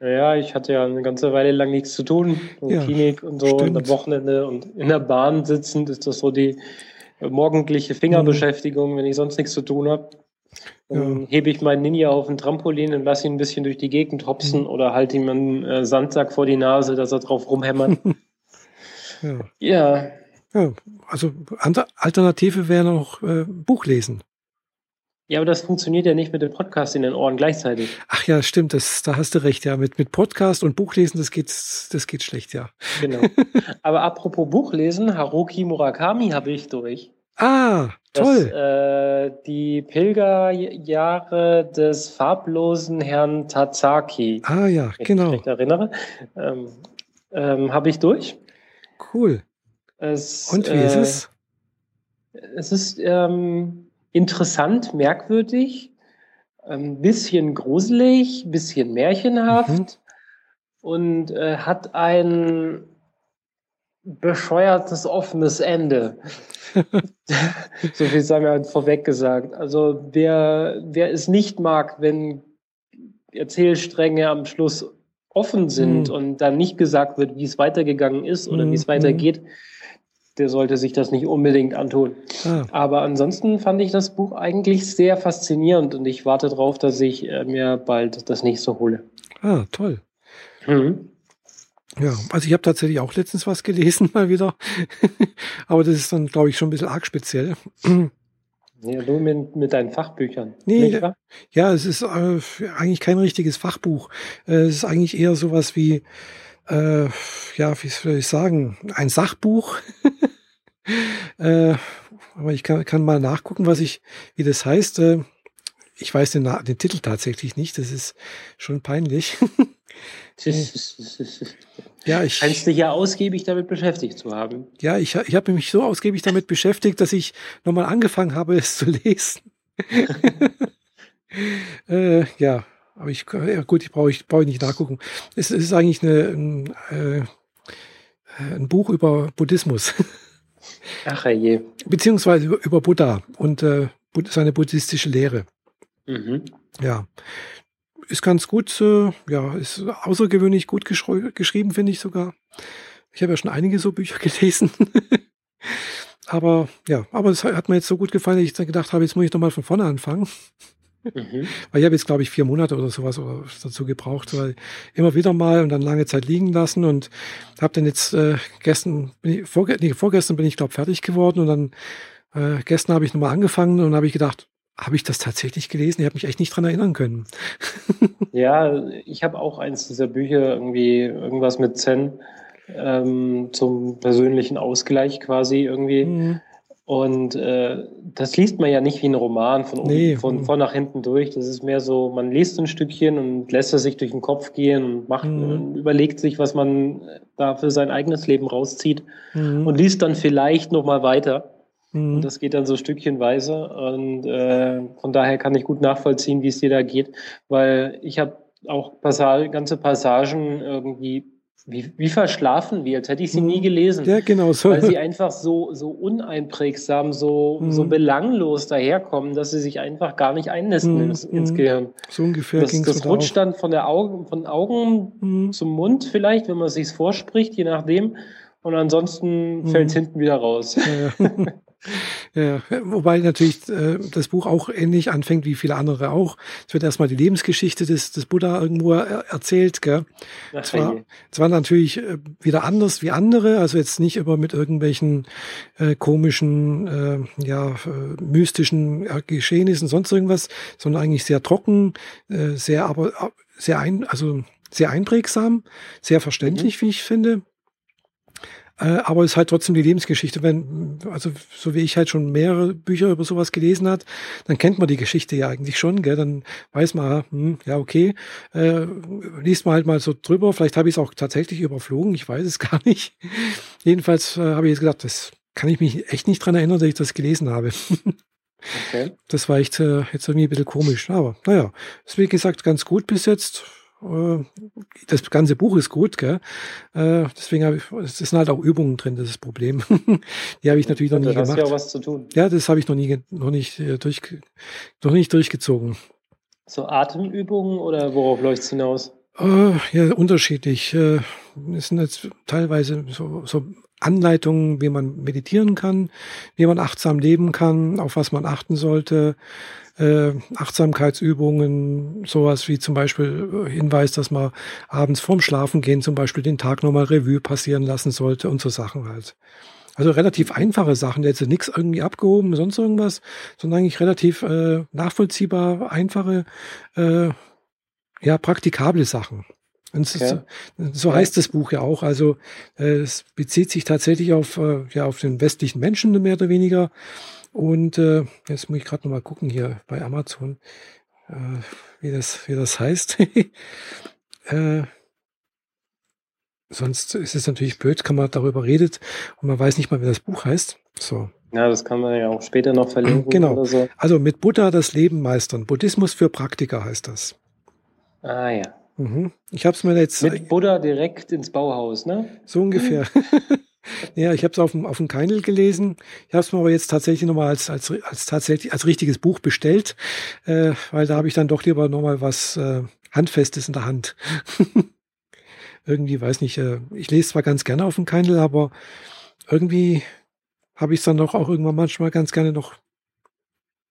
Naja, ich hatte ja eine ganze Weile lang nichts zu tun. In ja, Klinik und so, und am Wochenende und in der Bahn sitzend ist das so die morgendliche Fingerbeschäftigung, mhm. wenn ich sonst nichts zu tun habe. Dann ja. hebe ich meinen Ninja auf ein Trampolin und lasse ihn ein bisschen durch die Gegend hopsen mhm. oder halte ihm einen äh, Sandsack vor die Nase, dass er drauf rumhämmert. ja. ja. ja. Also Alternative wäre noch äh, Buch lesen. Ja, aber das funktioniert ja nicht mit dem Podcast in den Ohren gleichzeitig. Ach ja, stimmt, das, da hast du recht, ja. Mit, mit Podcast und Buchlesen, das geht, das geht schlecht, ja. Genau. Aber apropos Buchlesen, Haruki Murakami habe ich durch. Ah, toll. Das, äh, die Pilgerjahre des farblosen Herrn Tatsaki. Ah ja, genau. Wenn ich mich erinnere, ähm, ähm, habe ich durch. Cool. Es, und wie äh, ist es? Es ist... Ähm, interessant, merkwürdig, ein bisschen gruselig, ein bisschen märchenhaft mhm. und äh, hat ein bescheuertes, offenes Ende. So viel sei mir vorweg gesagt. Also wer, wer es nicht mag, wenn Erzählstränge am Schluss offen sind mhm. und dann nicht gesagt wird, wie es weitergegangen ist oder mhm. wie es weitergeht, der sollte sich das nicht unbedingt antun. Ah. Aber ansonsten fand ich das Buch eigentlich sehr faszinierend und ich warte darauf, dass ich äh, mir bald das nächste hole. Ah, toll. Mhm. Ja, also ich habe tatsächlich auch letztens was gelesen, mal wieder. Aber das ist dann, glaube ich, schon ein bisschen arg speziell. Ja, du mit, mit deinen Fachbüchern. Nee, nicht, ja, ja, es ist äh, eigentlich kein richtiges Fachbuch. Äh, es ist eigentlich eher sowas wie Äh, ja, wie soll ich sagen, ein Sachbuch. äh, aber ich kann, kann mal nachgucken, was ich, wie das heißt. Äh, ich weiß den, den Titel tatsächlich nicht, das ist schon peinlich. Ja, ich kannst dich ja ausgiebig damit beschäftigt zu haben. Ja, ich, ich habe mich so ausgiebig damit beschäftigt, dass ich nochmal angefangen habe, es zu lesen. äh, ja, Aber ich, ja gut, ich brauche ich brauche nicht nachgucken. Es, es ist eigentlich eine, ein, äh, ein Buch über Buddhismus. Ach je. Beziehungsweise über Buddha und äh, seine buddhistische Lehre. Mhm. Ja. Ist ganz gut, äh, ja, ist außergewöhnlich gut geschri- geschrieben, finde ich sogar. Ich habe ja schon einige so Bücher gelesen. aber ja, aber es hat mir jetzt so gut gefallen, dass ich dann gedacht habe, jetzt muss ich nochmal von vorne anfangen. Mhm. Weil ich habe jetzt, glaube ich, vier Monate oder sowas oder dazu gebraucht, weil immer wieder mal und dann lange Zeit liegen lassen und habe dann jetzt äh, gestern, bin ich, vorge- nee, vorgestern bin ich, glaube ich, fertig geworden und dann äh, gestern habe ich nochmal angefangen und habe ich gedacht, habe ich das tatsächlich gelesen? Ich habe mich echt nicht dran erinnern können. Ja, ich habe auch eins dieser Bücher, irgendwie irgendwas mit Zen, ähm, zum persönlichen Ausgleich quasi irgendwie. Mhm. Und äh, das liest man ja nicht wie ein Roman von, nee. um, von vorn nach hinten durch. Das ist mehr so, man liest ein Stückchen und lässt es sich durch den Kopf gehen und macht mhm. und überlegt sich, was man da für sein eigenes Leben rauszieht mhm. und liest dann vielleicht nochmal weiter. Und das geht dann so stückchenweise und äh, von daher kann ich gut nachvollziehen, wie es dir da geht, weil ich habe auch Passage, ganze Passagen irgendwie wie, wie verschlafen, wie als hätte ich sie nie gelesen. Ja, genau so. Weil sie einfach so, so uneinprägsam, so, mhm. so belanglos daherkommen, dass sie sich einfach gar nicht einnisten mhm. ins, ins Gehirn. So ungefähr ging es. Das, das rutscht dann von der Augen, von Augen mhm. zum Mund vielleicht, wenn man es sich vorspricht, je nachdem. Und ansonsten mhm. fällt es hinten wieder raus. Ja, ja. Ja, wobei natürlich äh, das Buch auch ähnlich anfängt wie viele andere auch. Es wird erstmal die Lebensgeschichte des, des Buddha irgendwo er, erzählt. Gell? Zwar, zwar natürlich äh, wieder anders wie andere, also jetzt nicht immer mit irgendwelchen äh, komischen, äh, ja, äh, mystischen äh, Geschehnissen, sonst irgendwas, sondern eigentlich sehr trocken, äh, sehr, aber sehr ein, also sehr einprägsam, sehr verständlich, mhm. wie ich finde. Aber es ist halt trotzdem die Lebensgeschichte. Wenn, also so wie ich halt schon mehrere Bücher über sowas gelesen hat, dann kennt man die Geschichte ja eigentlich schon, gell? Dann weiß man, hm, ja okay, äh, liest man halt mal so drüber. Vielleicht habe ich es auch tatsächlich überflogen, ich weiß es gar nicht. Jedenfalls äh, habe ich jetzt gedacht, das kann ich mich echt nicht dran erinnern, dass ich das gelesen habe. Okay. Das war echt äh, jetzt irgendwie ein bisschen komisch. Aber naja, ist wie gesagt ganz gut bis jetzt. Das ganze Buch ist gut, gell? Deswegen habe ich, es sind halt auch Übungen drin, das ist das Problem. Die habe ich natürlich noch nie gemacht. Da hast du ja auch was zu tun. Ja, das habe ich noch nie, noch nicht durch, noch nicht durchgezogen. So Atemübungen oder worauf läuft es hinaus? Uh, ja, unterschiedlich. Es sind jetzt teilweise so, so Anleitungen, wie man meditieren kann, wie man achtsam leben kann, auf was man achten sollte. Äh, Achtsamkeitsübungen, sowas wie zum Beispiel Hinweis, dass man abends vorm Schlafengehen zum Beispiel den Tag nochmal Revue passieren lassen sollte und so Sachen halt. Also relativ einfache Sachen, jetzt nichts irgendwie abgehoben, sonst irgendwas, sondern eigentlich relativ äh, nachvollziehbar, einfache, äh, ja, praktikable Sachen. Und okay. so, so heißt das Buch ja auch. Also äh, es bezieht sich tatsächlich auf, äh, ja, auf den westlichen Menschen mehr oder weniger. Und äh, jetzt muss ich gerade nochmal gucken hier bei Amazon, äh, wie das, wie das heißt. äh, sonst ist es natürlich blöd, kann man darüber redet und man weiß nicht mal, wie das Buch heißt. So. Ja, das kann man ja auch später noch verlinken. Genau. Oder so. Also mit Buddha das Leben meistern. Buddhismus für Praktiker heißt das. Ah ja. Mhm. Ich hab's mir jetzt mit Buddha direkt ins Bauhaus, ne? So ungefähr. Ja, ich habe es auf dem auf dem Kindle gelesen. Ich habe es mir aber jetzt tatsächlich nochmal als als als tatsächlich als richtiges Buch bestellt, äh, weil da habe ich dann doch lieber nochmal was äh, Handfestes in der Hand. Irgendwie, weiß nicht. Äh, ich lese zwar ganz gerne auf dem Kindle, aber irgendwie habe ich es dann doch auch irgendwann manchmal ganz gerne noch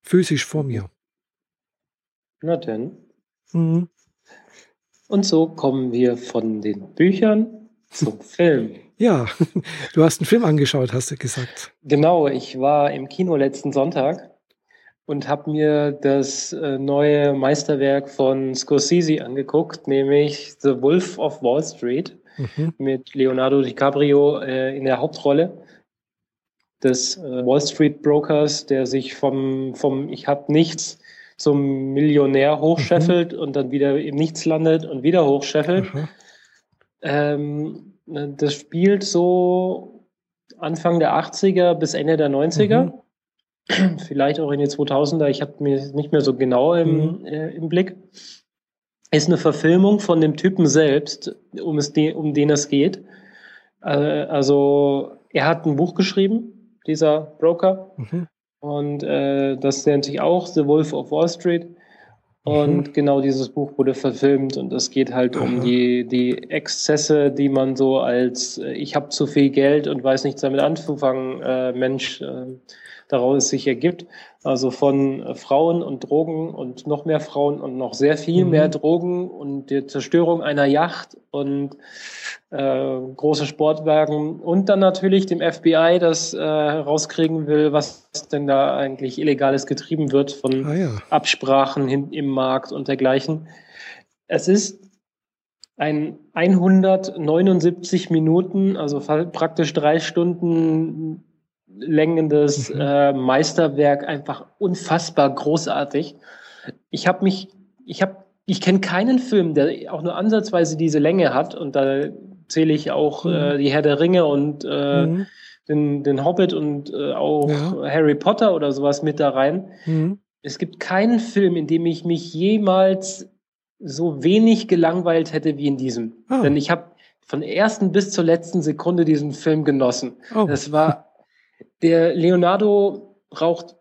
physisch vor mir. Na denn. Mhm. Und so kommen wir von den Büchern zum Film. Ja, du hast einen Film angeschaut, hast du gesagt. Genau, ich war im Kino letzten Sonntag und habe mir das neue Meisterwerk von Scorsese angeguckt, nämlich The Wolf of Wall Street mhm. mit Leonardo DiCaprio äh, in der Hauptrolle des äh, Wall Street Brokers, der sich vom, vom Ich hab nichts zum Millionär hochscheffelt mhm. und dann wieder im Nichts landet und wieder hochscheffelt. Mhm. Ähm, Das spielt so Anfang der achtziger bis Ende der neunziger, mhm. vielleicht auch in den zweitausender. Ich habe mir nicht mehr so genau im, mhm. äh, im Blick. ist eine Verfilmung von dem Typen selbst, um, es de- um den es geht. Äh, also er hat ein Buch geschrieben, dieser Broker. Mhm. Und äh, das nennt sich auch The Wolf of Wall Street. Und mhm. genau dieses Buch wurde verfilmt und es geht halt mhm. um die, die Exzesse, die man so als äh, ich habe zu viel Geld und weiß nichts damit anzufangen, äh, Mensch, äh, daraus sich ergibt. Also von äh, Frauen und Drogen und noch mehr Frauen und noch sehr viel mhm. mehr Drogen und der Zerstörung einer Yacht und äh, große Sportwagen und dann natürlich dem F B I, das äh, rauskriegen will, was denn da eigentlich Illegales getrieben wird von ah, ja. Absprachen hin im Markt und dergleichen. Es ist ein hundertneunundsiebzig Minuten, also praktisch drei Stunden längendes mhm. äh, Meisterwerk, einfach unfassbar großartig. Ich habe mich, ich habe, ich kenne keinen Film, der auch nur ansatzweise diese Länge hat, und da zähle ich auch mhm. äh, die Herr der Ringe und äh, mhm. den, den Hobbit und äh, auch ja. Harry Potter oder sowas mit da rein. Mhm. Es gibt keinen Film, in dem ich mich jemals so wenig gelangweilt hätte wie in diesem. Oh. Denn ich habe von der ersten bis zur letzten Sekunde diesen Film genossen. Oh. Das war Der Leonardo braucht,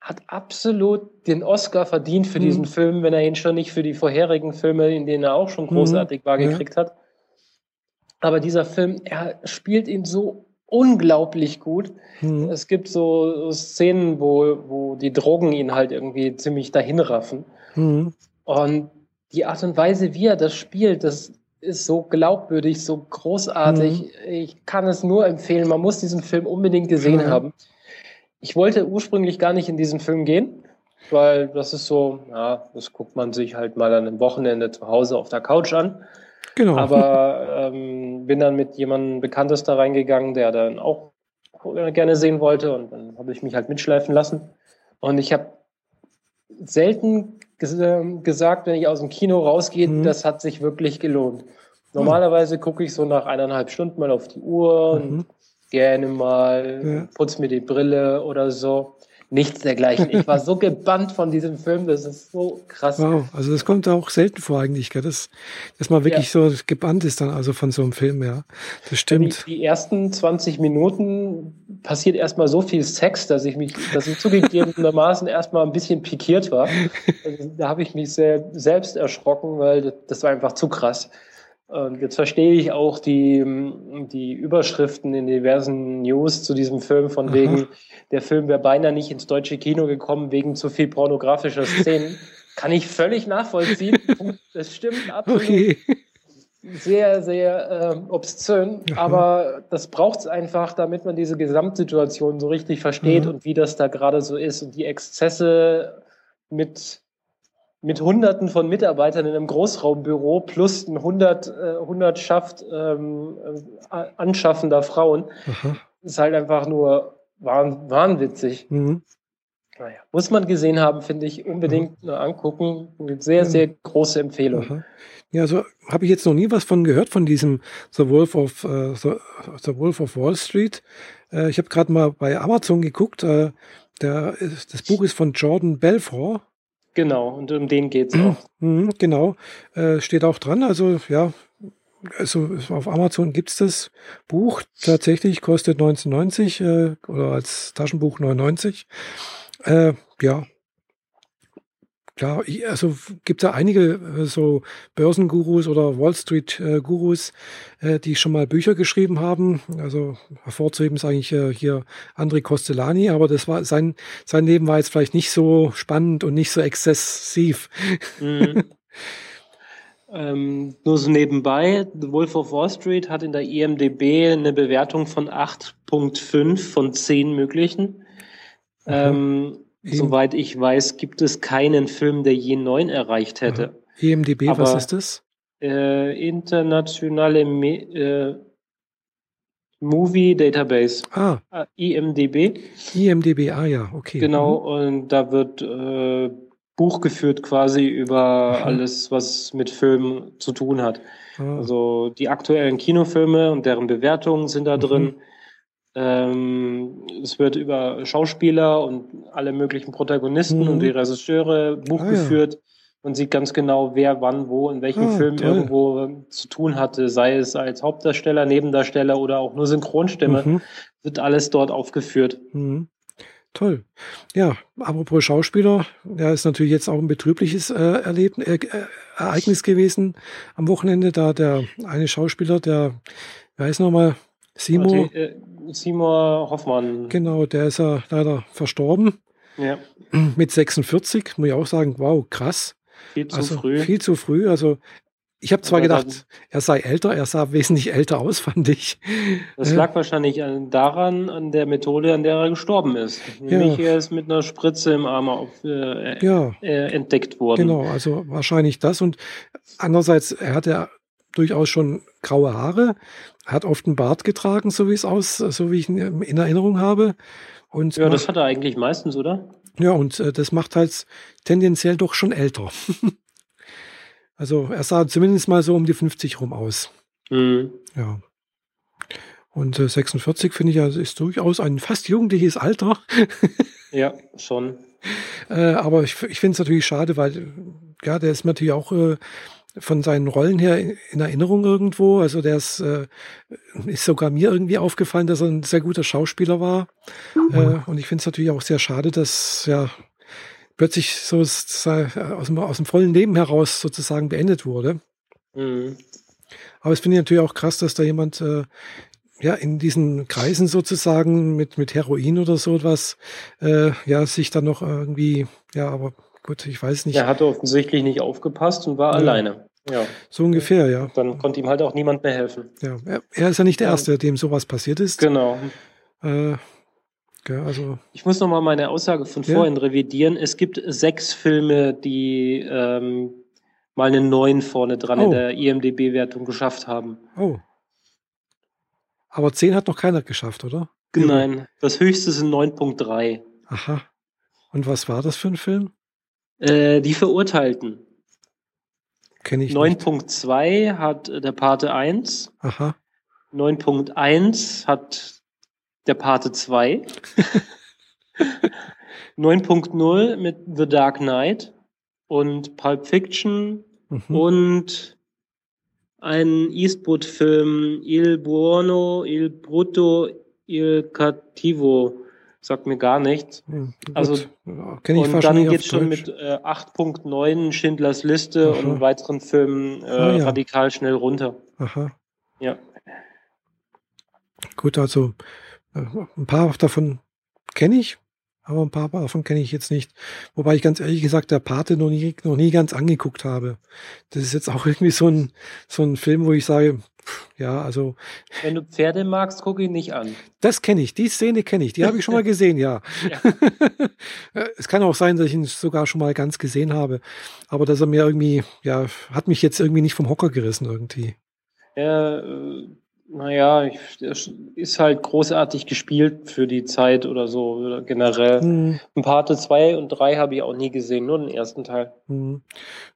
hat absolut den Oscar verdient für mhm. diesen Film, wenn er ihn schon nicht für die vorherigen Filme, in denen er auch schon großartig mhm. war, gekriegt ja. hat. Aber dieser Film, er spielt ihn so unglaublich gut. Mhm. Es gibt so Szenen, wo, wo die Drogen ihn halt irgendwie ziemlich dahinraffen. Mhm. Und die Art und Weise, wie er das spielt, das ist so glaubwürdig, so großartig. Mhm. Ich kann es nur empfehlen. Man muss diesen Film unbedingt gesehen mhm. haben. Ich wollte ursprünglich gar nicht in diesen Film gehen, weil das ist so, ja, das guckt man sich halt mal an einem Wochenende zu Hause auf der Couch an. Genau. Aber ähm, bin dann mit jemandem Bekanntes da reingegangen, der dann auch gerne sehen wollte, und dann habe ich mich halt mitschleifen lassen. Und ich habe selten gesagt, wenn ich aus dem Kino rausgehe, mhm. das hat sich wirklich gelohnt. Normalerweise gucke ich so nach eineinhalb Stunden mal auf die Uhr mhm. und gerne mal ja. putz mir die Brille oder so. Nichts dergleichen. Ich war so gebannt von diesem Film, das ist so krass. Wow, also das kommt auch selten vor eigentlich, gell? Dass, dass man wirklich ja. so gebannt ist dann also von so einem Film, ja. Das stimmt. Die, die ersten zwanzig Minuten passiert erstmal so viel Sex, dass ich mich, dass ich zugegebenermaßen erstmal ein bisschen pikiert war. Also da habe ich mich sehr selbst erschrocken, weil das, das war einfach zu krass. Und jetzt verstehe ich auch die, die Überschriften in diversen News zu diesem Film, von Aha. wegen, der Film wäre beinahe nicht ins deutsche Kino gekommen, wegen zu viel pornografischer Szenen. Kann ich völlig nachvollziehen. Das stimmt absolut. Okay. Sehr, sehr äh, obszön. Aha. Aber das braucht es einfach, damit man diese Gesamtsituation so richtig versteht Aha. und wie das da gerade so ist. Und die Exzesse mit... mit Hunderten von Mitarbeitern in einem Großraumbüro plus ein hundert, äh, Hundertschaft ähm, äh, anschaffender Frauen. Aha. Ist halt einfach nur wahn, wahnwitzig. Mhm. Naja, muss man gesehen haben, finde ich, unbedingt mhm. nur angucken. Eine sehr, sehr große Empfehlung. Aha. Ja, also habe ich jetzt noch nie was von gehört, von diesem The Wolf of, äh, The, The Wolf of Wall Street. Äh, ich habe gerade mal bei Amazon geguckt. Äh, der, das Buch ist von Jordan Belfort. Genau, und um den geht's auch. Genau, äh, steht auch dran. Also ja, also auf Amazon gibt's das Buch. Tatsächlich kostet neunzehn neunzig äh, oder als Taschenbuch neunundneunzig. Äh, ja, klar. Ich, also gibt's ja einige äh, so Börsengurus oder Wall Street äh, Gurus, äh, die schon mal Bücher geschrieben haben. Also hervorzuheben ist eigentlich äh, hier Andre Costellani, aber das war sein sein Leben war jetzt vielleicht nicht so spannend und nicht so exzessiv. Mhm. ähm, nur so nebenbei: The Wolf of Wall Street hat in der I M D b eine Bewertung von acht Komma fünf von zehn möglichen. Mhm. Ähm, Eben. Soweit ich weiß, gibt es keinen Film, der je neun erreicht hätte. Ja. I M D b, aber, was ist das? Äh, internationale Me- äh, Movie Database. Ah. I M D b. I M D b, ah ja, okay. Genau, mhm. und da wird äh, Buch geführt quasi über mhm. alles, was mit Filmen zu tun hat. Ah. Also die aktuellen Kinofilme und deren Bewertungen sind da mhm. drin. Ähm, es wird über Schauspieler und alle möglichen Protagonisten mhm. und die Regisseure Buch ah, geführt, und sieht ganz genau, wer wann, wo, in welchem oh, Film toll. irgendwo zu tun hatte, sei es als Hauptdarsteller, Nebendarsteller oder auch nur Synchronstimme, mhm. wird alles dort aufgeführt. Mhm. Toll. Ja, apropos Schauspieler, ja, ist natürlich jetzt auch ein betrübliches äh, Erleben, äh, Ereignis gewesen am Wochenende, da der eine Schauspieler, der, wer heißt nochmal, Simo? Äh, Simo Hoffmann. Genau, der ist ja leider verstorben. Ja. Mit sechsundvierzig, muss ich auch sagen, wow, krass. Viel zu also, früh. Viel zu früh, also ich habe zwar gedacht, er sei älter, er sah wesentlich älter aus, fand ich. Das lag äh, wahrscheinlich daran, an der Methode, an der er gestorben ist. Nämlich ja. er ist mit einer Spritze im Arm auf, äh, ja. äh, entdeckt worden. Genau, also wahrscheinlich das. Und andererseits, er hatte ja durchaus schon graue Haare, hat oft einen Bart getragen, so wie es aus, so wie ich ihn in Erinnerung habe. Und ja, das hat er eigentlich meistens, oder? Ja, und äh, das macht halt tendenziell doch schon älter. Also er sah zumindest mal so um die fünfzig rum aus. Mhm. Ja. Und äh, sechsundvierzig finde ich ja, ist durchaus ein fast jugendliches Alter. Ja, schon. Äh, aber ich, ich finde es natürlich schade, weil ja, der ist natürlich auch äh, von seinen Rollen her in, in Erinnerung irgendwo. Also der ist, äh, ist sogar mir irgendwie aufgefallen, dass er ein sehr guter Schauspieler war. Mhm. Äh, und ich finde es natürlich auch sehr schade, dass ja plötzlich so aus dem, aus dem vollen Leben heraus sozusagen beendet wurde. Mhm. Aber es finde ich natürlich auch krass, dass da jemand äh, ja in diesen Kreisen sozusagen mit, mit Heroin oder so etwas äh, ja, sich dann noch irgendwie, ja, aber gut, ich weiß nicht. Er hatte offensichtlich nicht aufgepasst und war ja. alleine. Ja. So ungefähr, ja. Dann konnte ihm halt auch niemand mehr helfen. Ja, er, er ist ja nicht der Erste, dem sowas passiert ist. Genau. Äh, Also ich muss nochmal meine Aussage von ja. vorhin revidieren. Es gibt sechs Filme, die ähm, mal einen neuen vorne dran oh. in der I M D B-Wertung geschafft haben. Oh. Aber zehn hat noch keiner geschafft, oder? Nein, das höchste sind neun Komma drei. Aha. Und was war das für ein Film? Äh, die Verurteilten. Kenne ich nicht. neun Komma zwei hat der Pate eins. Aha. neun Komma eins hat der Pate zwei. neun Punkt null mit The Dark Knight und Pulp Fiction mhm. und einen Eastwood-Film Il Buono, Il Brutto, Il Cattivo. Sagt mir gar nichts. Mhm, also ja, kenn ich und dann geht's schon mit äh, acht Komma neun Schindlers Liste Aha. und weiteren Filmen äh, ah, ja. radikal schnell runter. Aha. Ja. Gut, also ein paar davon kenne ich, aber ein paar davon kenne ich jetzt nicht. Wobei ich ganz ehrlich gesagt der Pate noch nie, noch nie ganz angeguckt habe. Das ist jetzt auch irgendwie so ein, so ein Film, wo ich sage, ja, also... Wenn du Pferde magst, guck ihn nicht an. Das kenne ich, die Szene kenne ich, die habe ich schon mal gesehen, ja. ja. Es kann auch sein, dass ich ihn sogar schon mal ganz gesehen habe, aber dass er mir irgendwie, ja, hat mich jetzt irgendwie nicht vom Hocker gerissen irgendwie. Ja, äh... Naja, ist halt großartig gespielt für die Zeit oder so, oder generell. Hm. Ein Pate zwei und drei habe ich auch nie gesehen, nur den ersten Teil. Hm.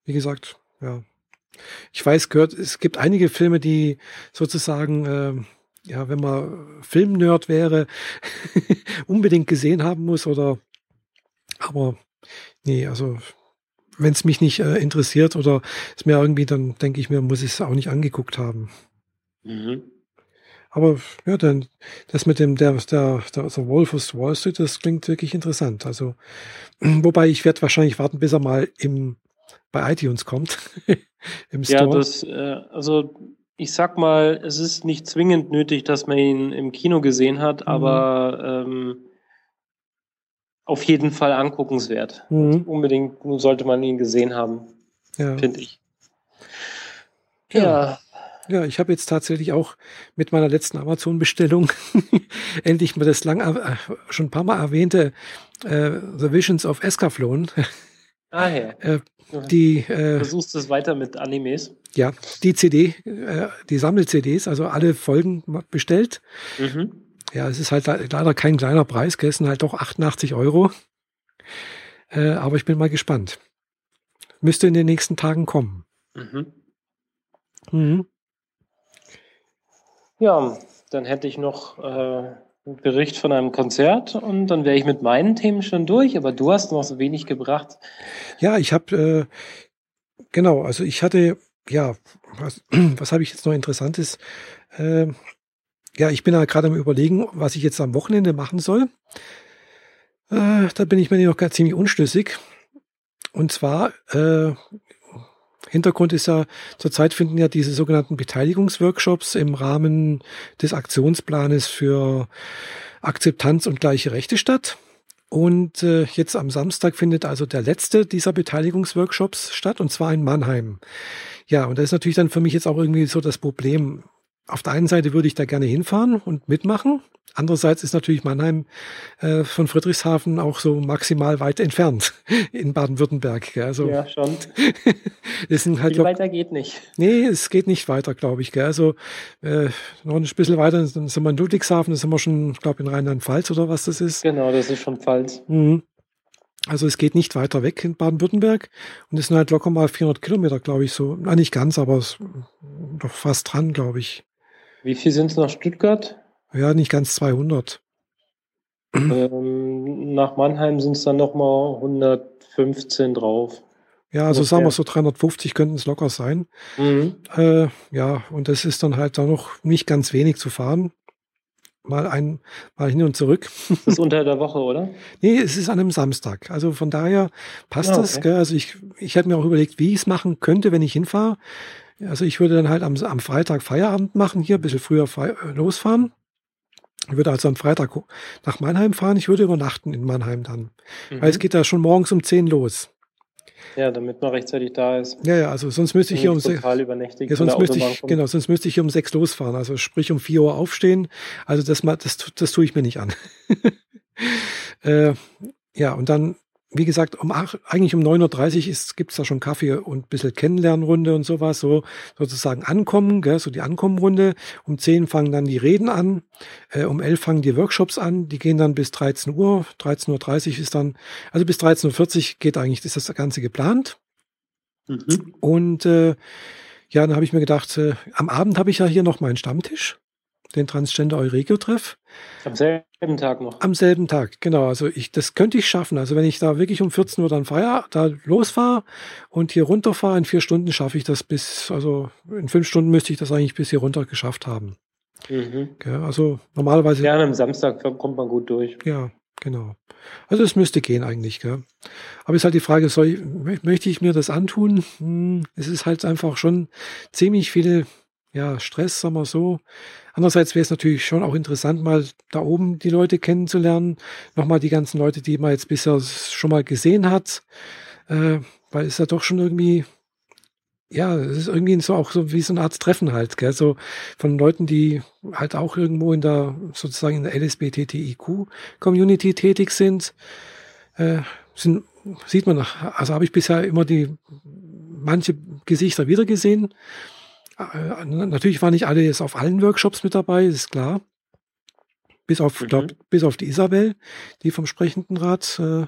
Wie gesagt, ja. Ich weiß, gehört, es gibt einige Filme, die sozusagen, äh, ja, wenn man Filmnerd wäre, unbedingt gesehen haben muss oder, aber nee, also wenn es mich nicht äh, interessiert oder es mir irgendwie, dann denke ich mir, muss ich es auch nicht angeguckt haben. Mhm. Aber ja, dann das mit dem der der, der The Wolf of Wall Street, das klingt wirklich interessant. Also, wobei ich werde wahrscheinlich warten, bis er mal im bei iTunes kommt. Im ja, Store. Das äh, also ich sag mal, es ist nicht zwingend nötig, dass man ihn im Kino gesehen hat, mhm. aber ähm, auf jeden Fall anguckenswert. Mhm. Unbedingt sollte man ihn gesehen haben, ja. finde ich. Ja. ja. Ja, ich habe jetzt tatsächlich auch mit meiner letzten Amazon-Bestellung endlich mal das lang äh, schon ein paar Mal erwähnte äh, The Visions of Escaflowne. Ah ja. Äh, die, äh, versuchst du es weiter mit Animes? Ja, die C D, äh, die Sammel-C Ds, also alle Folgen bestellt. Mhm. Ja, es ist halt leider kein kleiner Preis, es sind halt doch achtundachtzig Euro. Äh, aber ich bin mal gespannt. Müsste in den nächsten Tagen kommen. Mhm. Mhm. Ja, dann hätte ich noch äh, einen Bericht von einem Konzert und dann wäre ich mit meinen Themen schon durch, aber du hast noch so wenig gebracht. Ja, ich habe äh, Genau, also ich hatte, ja, was, was habe ich jetzt noch Interessantes? Äh, ja, ich bin da gerade am Überlegen, was ich jetzt am Wochenende machen soll. Äh, da bin ich mir noch gar ziemlich unschlüssig. Und zwar, äh, Hintergrund ist ja, zurzeit finden ja diese sogenannten Beteiligungsworkshops im Rahmen des Aktionsplanes für Akzeptanz und gleiche Rechte statt. Und äh, jetzt am Samstag findet also der letzte dieser Beteiligungsworkshops statt, und zwar in Mannheim. Ja, und das ist natürlich dann für mich jetzt auch irgendwie so das Problem. Auf der einen Seite würde ich da gerne hinfahren und mitmachen. Andererseits ist natürlich Mannheim äh, von Friedrichshafen auch so maximal weit entfernt in Baden-Württemberg. Gell? Also, ja, schon. Das sind halt, viel weiter geht nicht. Nee, es geht nicht weiter, glaube ich. Gell? Also äh, noch ein bisschen weiter, dann sind wir in Ludwigshafen, dann sind wir schon, glaube ich, in Rheinland-Pfalz oder was das ist. Genau, das ist schon Pfalz. Mhm. Also es geht nicht weiter weg in Baden-Württemberg, und es sind halt locker mal vierhundert Kilometer, glaube ich, so. Na, nicht ganz, aber es, doch fast dran, glaube ich. Wie viel sind es nach Stuttgart? Ja, nicht ganz zweihundert. Ähm, nach Mannheim sind es dann nochmal hundertfünfzehn drauf. Ja, also sagen wir so dreihundertfünfzig könnten es locker sein. Mhm. Äh, ja, und das ist dann halt da noch nicht ganz wenig zu fahren. Mal ein, mal hin und zurück. Das ist unter der Woche, oder? Nee, es ist an einem Samstag. Also von daher passt ah, okay. das. Gell? Also ich, ich hätte mir auch überlegt, wie ich es machen könnte, wenn ich hinfahre. Also ich würde dann halt am, am Freitag Feierabend machen, hier ein bisschen früher frei, äh, losfahren. Ich würde also am Freitag nach Mannheim fahren. Ich würde übernachten in Mannheim dann. Mhm. Weil es geht da schon morgens um zehn los. Ja, damit man rechtzeitig da ist. Ja, ja, also sonst müsste ich hier um sechs. Total übernächtig. Ja, sonst müsste ich, genau, sonst müsste ich hier um sechs losfahren. Also sprich um vier Uhr aufstehen. Also das, das, das tue ich mir nicht an. äh, ja, und dann, wie gesagt, um acht, eigentlich um neun Uhr dreißig gibt es da schon Kaffee und ein bisschen Kennenlernrunde und sowas, so sozusagen Ankommen, gell, so die Ankommenrunde. Um zehn fangen dann die Reden an, äh, um elf fangen die Workshops an, die gehen dann bis dreizehn Uhr, dreizehn Uhr dreißig ist dann, also bis dreizehn Uhr vierzig geht eigentlich, ist das Ganze geplant. Mhm. Und äh, ja, dann habe ich mir gedacht, äh, am Abend habe ich ja hier noch meinen Stammtisch, den Transgender Euregio-Treff. Am selben Tag noch. Am selben Tag, genau. Also ich, das könnte ich schaffen. Also wenn ich da wirklich um vierzehn Uhr dann feier, da losfahre und hier runterfahre, in vier Stunden schaffe ich das bis, also in fünf Stunden müsste ich das eigentlich bis hier runter geschafft haben. Mhm. Okay, also normalerweise. Ja, am Samstag kommt man gut durch. Ja, genau. Also es müsste gehen eigentlich, gell? Aber ist halt die Frage, soll ich, möchte ich mir das antun? Hm, es ist halt einfach schon ziemlich viele, ja, Stress, sagen wir so. Andererseits wäre es natürlich schon auch interessant, mal da oben die Leute kennenzulernen. Nochmal die ganzen Leute, die man jetzt bisher schon mal gesehen hat. Äh, weil es ja doch schon irgendwie, ja, es ist irgendwie so auch so wie so eine Art Treffen halt, gell? So von Leuten, die halt auch irgendwo in der, sozusagen in der L S B T T I Q-Community tätig sind. Äh, sind, sieht man, also habe ich bisher immer die, manche Gesichter wiedergesehen. Natürlich waren nicht alle jetzt auf allen Workshops mit dabei, ist klar. Bis auf, mhm. glaub, bis auf die Isabel, die vom Sprechenden Rat. Äh,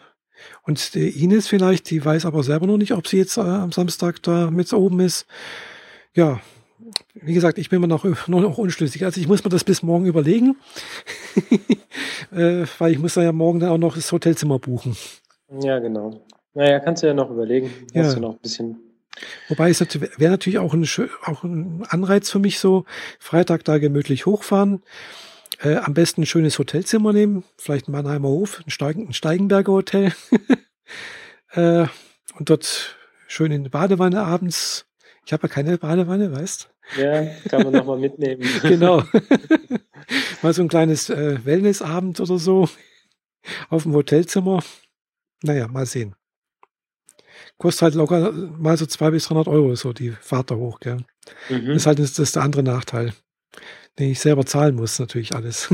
und die Ines vielleicht, die weiß aber selber noch nicht, ob sie jetzt äh, am Samstag da mit oben ist. Ja, wie gesagt, ich bin mir noch, noch, noch unschlüssig. Also ich muss mir das bis morgen überlegen, äh, weil ich muss da ja morgen dann auch noch das Hotelzimmer buchen. Ja, genau. Naja, kannst du ja noch überlegen. Ja. Hast du noch ein bisschen... Wobei es wäre natürlich auch ein, auch ein Anreiz für mich so, Freitag da gemütlich hochfahren, äh, am besten ein schönes Hotelzimmer nehmen, vielleicht ein Mannheimer Hof, ein, Steigen, ein Steigenberger Hotel äh, und dort schön in die Badewanne abends. Ich habe ja keine Badewanne, weißt? Ja, kann man nochmal mitnehmen. Genau. Mal so ein kleines äh, Wellnessabend oder so auf dem Hotelzimmer. Naja, mal sehen. Kostet halt locker mal so zweihundert bis dreihundert Euro so die Fahrt da hoch, gell? Mhm. Das ist halt das ist der andere Nachteil, den ich selber zahlen muss, natürlich alles.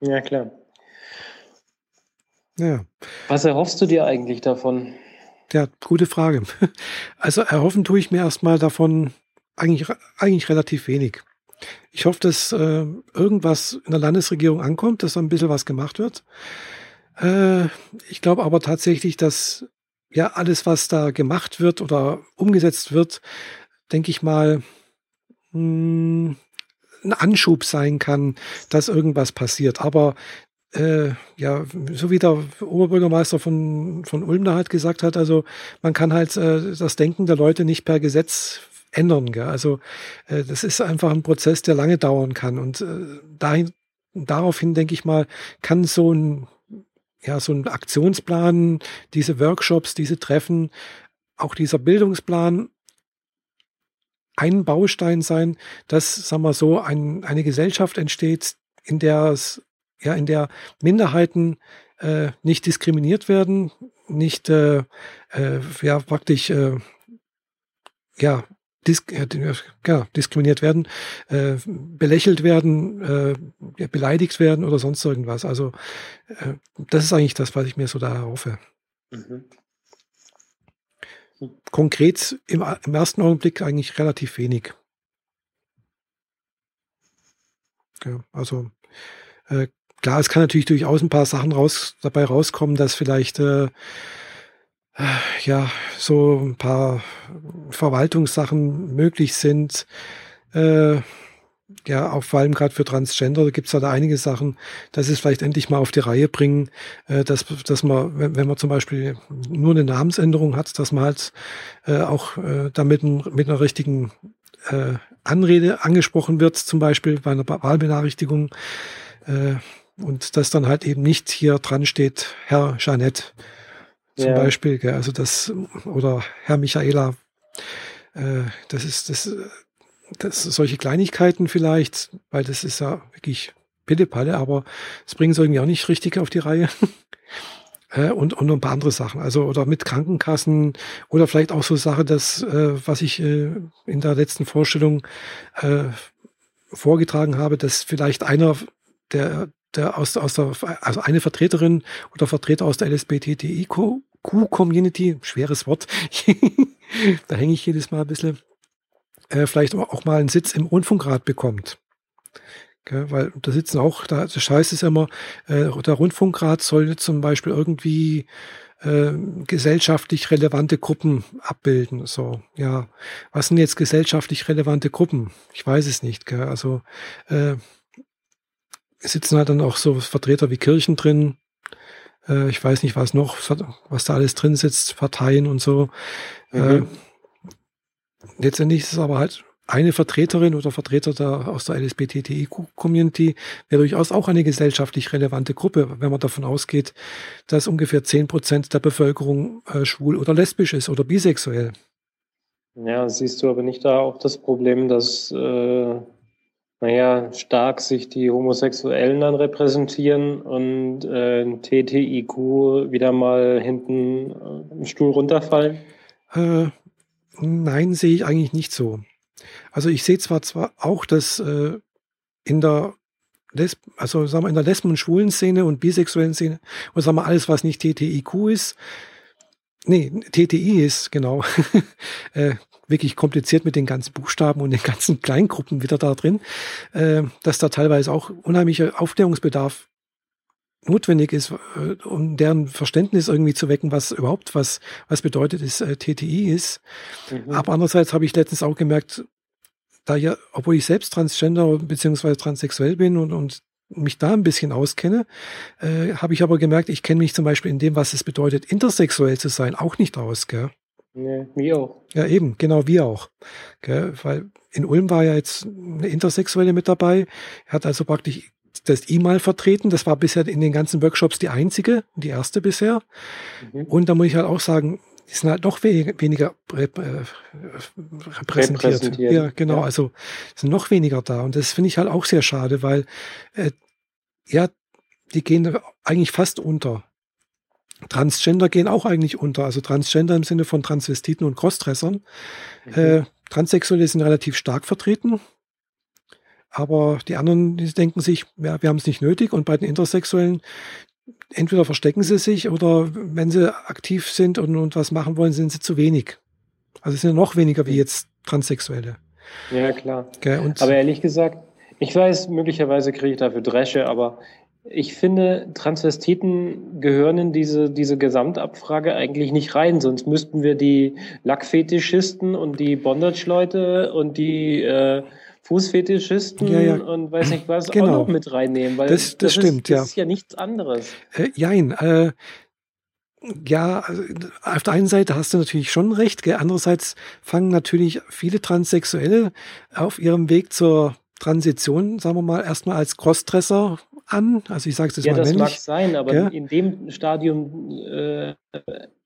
Ja, klar. Ja. Was erhoffst du dir eigentlich davon? Ja, gute Frage. Also erhoffen tue ich mir erstmal davon eigentlich, eigentlich relativ wenig. Ich hoffe, dass äh, irgendwas in der Landesregierung ankommt, dass da ein bisschen was gemacht wird. Äh, ich glaube aber tatsächlich, dass ja, alles, was da gemacht wird oder umgesetzt wird, denke ich mal, mh, ein Anschub sein kann, dass irgendwas passiert. Aber äh, ja, so wie der Oberbürgermeister von, von Ulm da halt gesagt hat, also man kann halt äh, das Denken der Leute nicht per Gesetz ändern. Gell? Also äh, das ist einfach ein Prozess, der lange dauern kann. Und äh, dahin, daraufhin, denke ich mal, kann so ein, ja, so ein Aktionsplan, diese Workshops, diese Treffen, auch dieser Bildungsplan ein Baustein sein, dass, sagen wir so, ein, eine Gesellschaft entsteht, in der es, ja, in der Minderheiten äh, nicht diskriminiert werden, nicht äh, äh, ja, praktisch äh, ja, disk- äh, ja, diskriminiert werden, äh, belächelt werden, äh, beleidigt werden oder sonst irgendwas. Also äh, das ist eigentlich das, was ich mir so da erhoffe. Mhm. Konkret im, im ersten Augenblick eigentlich relativ wenig. Ja, also äh, klar, es kann natürlich durchaus ein paar Sachen raus, dabei rauskommen, dass vielleicht äh, äh, ja so ein paar Verwaltungssachen möglich sind. Äh, ja, auch vor allem gerade für Transgender gibt es da einige Sachen, dass sie es vielleicht endlich mal auf die Reihe bringen, äh, dass, dass man, wenn, wenn man zum Beispiel nur eine Namensänderung hat, dass man halt äh, auch äh, damit ein, mit einer richtigen äh, Anrede angesprochen wird, zum Beispiel bei einer Wahlbenachrichtigung, äh, und dass dann halt eben nicht hier dran steht, Herr Jeanette zum ja. Beispiel, gell, also das, oder Herr Michaela, äh, das ist das. Das, solche Kleinigkeiten vielleicht, weil das ist ja wirklich Pillepalle, aber es bringen sie irgendwie auch nicht richtig auf die Reihe. äh, und, und noch ein paar andere Sachen. Also, oder mit Krankenkassen oder vielleicht auch so Sache, das, äh, was ich äh, in der letzten Vorstellung äh, vorgetragen habe, dass vielleicht einer der, der aus, aus der, also eine Vertreterin oder Vertreter aus der L S B T T I Q Community, schweres Wort, da hänge ich jedes Mal ein bisschen, vielleicht auch mal einen Sitz im Rundfunkrat bekommt. Okay, weil da sitzen auch, da heißt es immer, äh, der Rundfunkrat soll zum Beispiel irgendwie äh, gesellschaftlich relevante Gruppen abbilden. So, ja, was sind jetzt gesellschaftlich relevante Gruppen? Ich weiß es nicht. Gell? Also äh, sitzen halt dann auch so Vertreter wie Kirchen drin. Äh, ich weiß nicht, was noch, was da alles drin sitzt, Parteien und so. Mhm. Äh, Letztendlich ist es aber halt eine Vertreterin oder Vertreter der, aus der L S B T T I Q Community wäre durchaus auch eine gesellschaftlich relevante Gruppe, wenn man davon ausgeht, dass ungefähr zehn Prozent der Bevölkerung äh, schwul oder lesbisch ist oder bisexuell. Ja, siehst du aber nicht da auch das Problem, dass äh, naja, stark sich die Homosexuellen dann repräsentieren und äh, T T I Q wieder mal hinten äh, im Stuhl runterfallen? Äh, Nein, sehe ich eigentlich nicht so. Also ich sehe zwar zwar auch, dass äh, in der Les- also sagen wir in der Lesben- und Schwulen-Szene und bisexuellen Szene und sagen wir alles, was nicht T T I Q ist, nee, T T I ist, genau, äh, wirklich kompliziert mit den ganzen Buchstaben und den ganzen Kleingruppen wieder da drin, äh, dass da teilweise auch unheimlicher Aufklärungsbedarf notwendig ist, um deren Verständnis irgendwie zu wecken, was überhaupt, was, was bedeutet ist, äh, T T I ist. Mhm. Aber andererseits habe ich letztens auch gemerkt, da ja, obwohl ich selbst Transgender bzw. transsexuell bin und, und mich da ein bisschen auskenne, äh, habe ich aber gemerkt, ich kenne mich zum Beispiel in dem, was es bedeutet, intersexuell zu sein, auch nicht aus, gell? Ja, wir auch. Ja, eben, genau, wir auch. Gell? Weil in Ulm war ja jetzt eine Intersexuelle mit dabei, hat also praktisch das I mal vertreten. Das war bisher in den ganzen Workshops die einzige, die erste bisher. Mhm. Und da muss ich halt auch sagen, die sind halt noch we- weniger prä- äh, repräsentiert. repräsentiert. Ja, genau. Ja. Also sind noch weniger da. Und das finde ich halt auch sehr schade, weil äh, ja, die gehen eigentlich fast unter. Transgender gehen auch eigentlich unter. Also Transgender im Sinne von Transvestiten und Crossdressern. Mhm. Äh, Transsexuelle sind relativ stark vertreten. Aber die anderen, die denken sich, ja, wir haben es nicht nötig. Und bei den Intersexuellen, entweder verstecken sie sich oder wenn sie aktiv sind und, und was machen wollen, sind sie zu wenig. Also es sind ja noch weniger wie jetzt Transsexuelle. Ja, klar. Okay, und aber ehrlich gesagt, ich weiß, möglicherweise kriege ich dafür Dresche, aber ich finde, Transvestiten gehören in diese, diese Gesamtabfrage eigentlich nicht rein, sonst müssten wir die Lackfetischisten und die Bondage-Leute und die... Äh, Fußfetischisten ja, ja. und weiß nicht was genau. auch noch mit reinnehmen, weil das, das, das, stimmt, ist, das ja. ist ja nichts anderes. Äh, jein, äh, ja, also auf der einen Seite hast du natürlich schon recht, gell? Andererseits fangen natürlich viele Transsexuelle auf ihrem Weg zur Transition, sagen wir mal, erstmal als Crossdresser an. Also ich sage es jetzt ja, mal männlich. Ja, das mag sein, aber gell? In dem Stadium äh,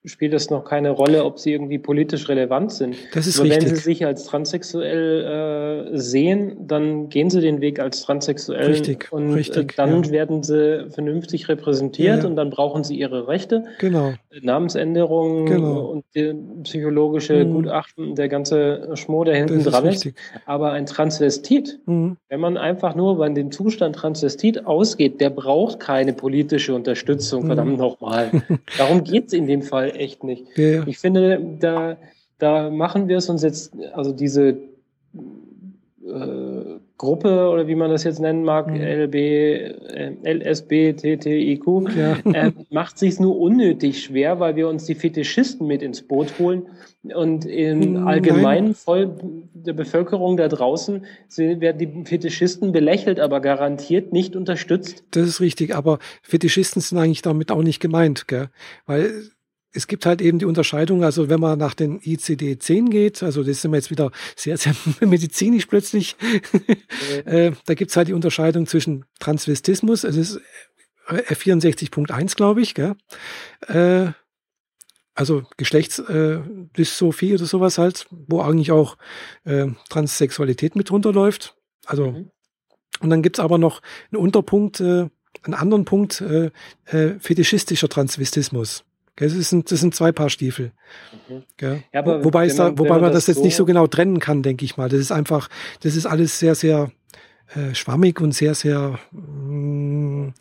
spielt das noch keine Rolle, ob sie irgendwie politisch relevant sind. Das ist aber richtig. Wenn sie sich als transsexuell äh, sehen, dann gehen sie den Weg als transsexuell richtig, und richtig, äh, dann ja. werden sie vernünftig repräsentiert ja, ja. und dann brauchen sie ihre Rechte. Genau. Namensänderungen genau. und die psychologische mhm. Gutachten, der ganze Schmor, der hinten das dran ist, ist. Aber ein Transvestit, mhm. wenn man einfach nur von dem Zustand Transvestit ausgeht, der braucht keine politische Unterstützung, mhm. verdammt nochmal. Darum geht es in dem Fall echt nicht. Ja, ja. Ich finde, da, da machen wir es uns jetzt, also diese äh, Gruppe oder wie man das jetzt nennen mag, mhm. L S B T T I Q, ja. äh, macht sich nur unnötig schwer, weil wir uns die Fetischisten mit ins Boot holen und im allgemeinen voll der Bevölkerung da draußen werden die Fetischisten belächelt, aber garantiert nicht unterstützt. Das ist richtig, aber Fetischisten sind eigentlich damit auch nicht gemeint, gell? Weil es gibt halt eben die Unterscheidung, also wenn man nach den I C D zehn geht, also das sind wir jetzt wieder sehr, sehr medizinisch plötzlich, okay. äh, da gibt es halt die Unterscheidung zwischen Transvestismus, es ist F vierundsechzig Punkt eins, glaube ich, gell? Äh, also Geschlechtsdysophie äh, oder sowas halt, wo eigentlich auch äh, Transsexualität mit runterläuft. Also, okay. Und dann gibt es aber noch einen Unterpunkt, äh, einen anderen Punkt, äh, äh, fetischistischer Transvestismus. Das sind, das sind zwei Paar Stiefel. Mhm. Ja, aber wobei es da, wobei man, man das, das jetzt so nicht so genau trennen kann, denke ich mal. Das ist einfach, das ist alles sehr, sehr äh, schwammig und sehr, sehr mh,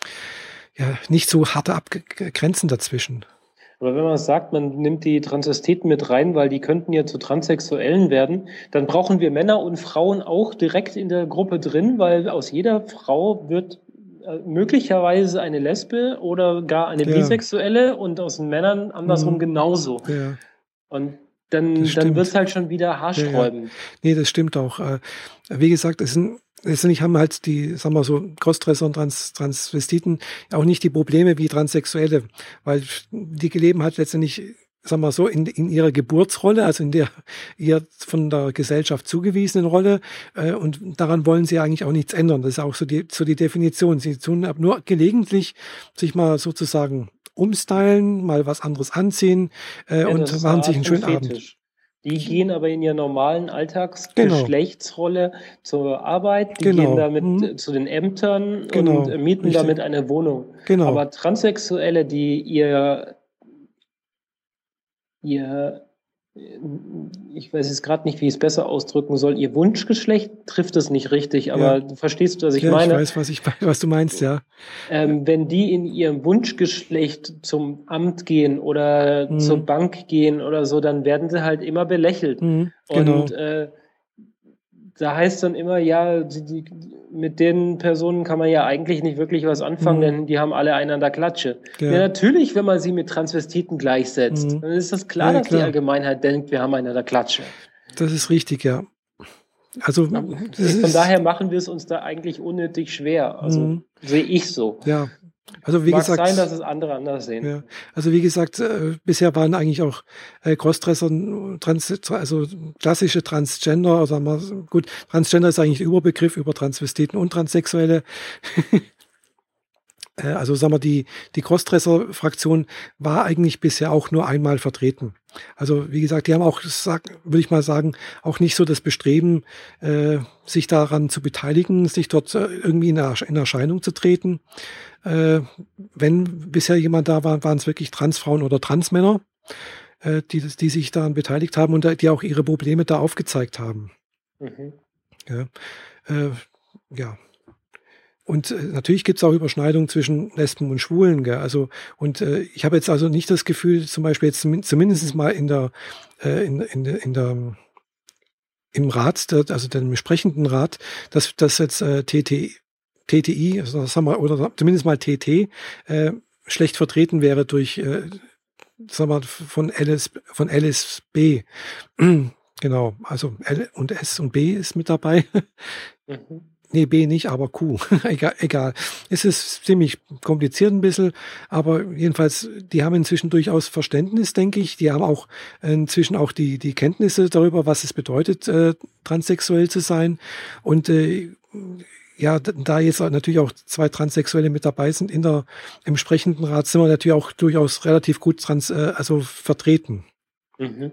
ja, nicht so harte Abgrenzen dazwischen. Aber wenn man sagt, man nimmt die Transvestiten mit rein, weil die könnten ja zu Transsexuellen werden, dann brauchen wir Männer und Frauen auch direkt in der Gruppe drin, weil aus jeder Frau wird möglicherweise eine Lesbe oder gar eine ja. Bisexuelle und aus den Männern andersrum mhm. genauso. Ja. Und dann, dann wird es halt schon wieder haarsträubend. Ja, ja. Nee, das stimmt auch. Wie gesagt, es sind, es sind, haben halt die, sagen wir so, Crossdresser und Trans, Transvestiten auch nicht die Probleme wie Transsexuelle, weil die leben halt letztendlich, sagen wir so, in, in ihrer Geburtsrolle, also in der ihr von der Gesellschaft zugewiesenen Rolle, äh, und daran wollen sie eigentlich auch nichts ändern. Das ist auch so die, so die Definition. Sie tun nur gelegentlich sich mal sozusagen umstylen, mal was anderes anziehen äh, ja, und machen sich einen schönen Abend. Die gehen aber in ihrer normalen Alltagsgeschlechtsrolle genau. zur Arbeit, die genau. gehen damit mhm. zu den Ämtern genau. und mieten Richtig. damit eine Wohnung. Genau. Aber Transsexuelle, die ihr ihr, ich weiß jetzt gerade nicht, wie ich es besser ausdrücken soll, ihr Wunschgeschlecht trifft es nicht richtig, aber ja. du verstehst, was ich ja, meine. Ich weiß, was, ich, was du meinst, ja. Ähm, wenn die in ihrem Wunschgeschlecht zum Amt gehen oder mhm. zur Bank gehen oder so, dann werden sie halt immer belächelt. Mhm, genau. Und äh, da heißt dann immer, ja, die, die, mit den Personen kann man ja eigentlich nicht wirklich was anfangen, mhm. denn die haben alle einander Klatsche. Ja. ja, natürlich, wenn man sie mit Transvestiten gleichsetzt, mhm. dann ist das klar, ja, dass klar. die Allgemeinheit denkt, wir haben einander Klatsche. Das ist richtig, ja. Also ja, von daher machen wir es uns da eigentlich unnötig schwer. Also mhm. sehe ich so. Ja. Also wie Mag gesagt, sein, dass es andere anders sehen. Ja. Also wie gesagt, äh, bisher waren eigentlich auch äh, Crossdresser, Trans, also klassische Transgender, oder mal, gut, Transgender ist eigentlich ein Überbegriff über Transvestiten und Transsexuelle. äh, also sagen wir, die, die Crossdresser-Fraktion war eigentlich bisher auch nur einmal vertreten. Also wie gesagt, die haben auch, würde ich mal sagen, auch nicht so das Bestreben, äh, sich daran zu beteiligen, sich dort irgendwie in, Ersch- in Erscheinung zu treten. Äh, wenn bisher jemand da war, waren es wirklich Transfrauen oder Transmänner, äh, die, die sich daran beteiligt haben und die auch ihre Probleme da aufgezeigt haben. Mhm. Ja. Äh, ja. Und äh, natürlich gibt es auch Überschneidungen zwischen Lesben und Schwulen, gell? Also und äh, ich habe jetzt also nicht das Gefühl, zum Beispiel jetzt zumindest mal in der äh, in, in, in der im Rat, also dem besprechenden Rat, dass das jetzt äh, T T I, also das haben wir, oder zumindest mal T T äh, schlecht vertreten wäre durch, äh, sagen wir, von L S B. Genau, also L und S und B ist mit dabei. Mhm. Nee, B nicht, aber Q. egal, egal. Es ist ziemlich kompliziert ein bisschen, aber jedenfalls, die haben inzwischen durchaus Verständnis, denke ich. Die haben auch inzwischen auch die, die Kenntnisse darüber, was es bedeutet, äh, transsexuell zu sein. Und äh, ja, da jetzt natürlich auch zwei Transsexuelle mit dabei sind, in der, im sprechenden Rat sind wir natürlich auch durchaus relativ gut trans, äh, also vertreten. Mhm.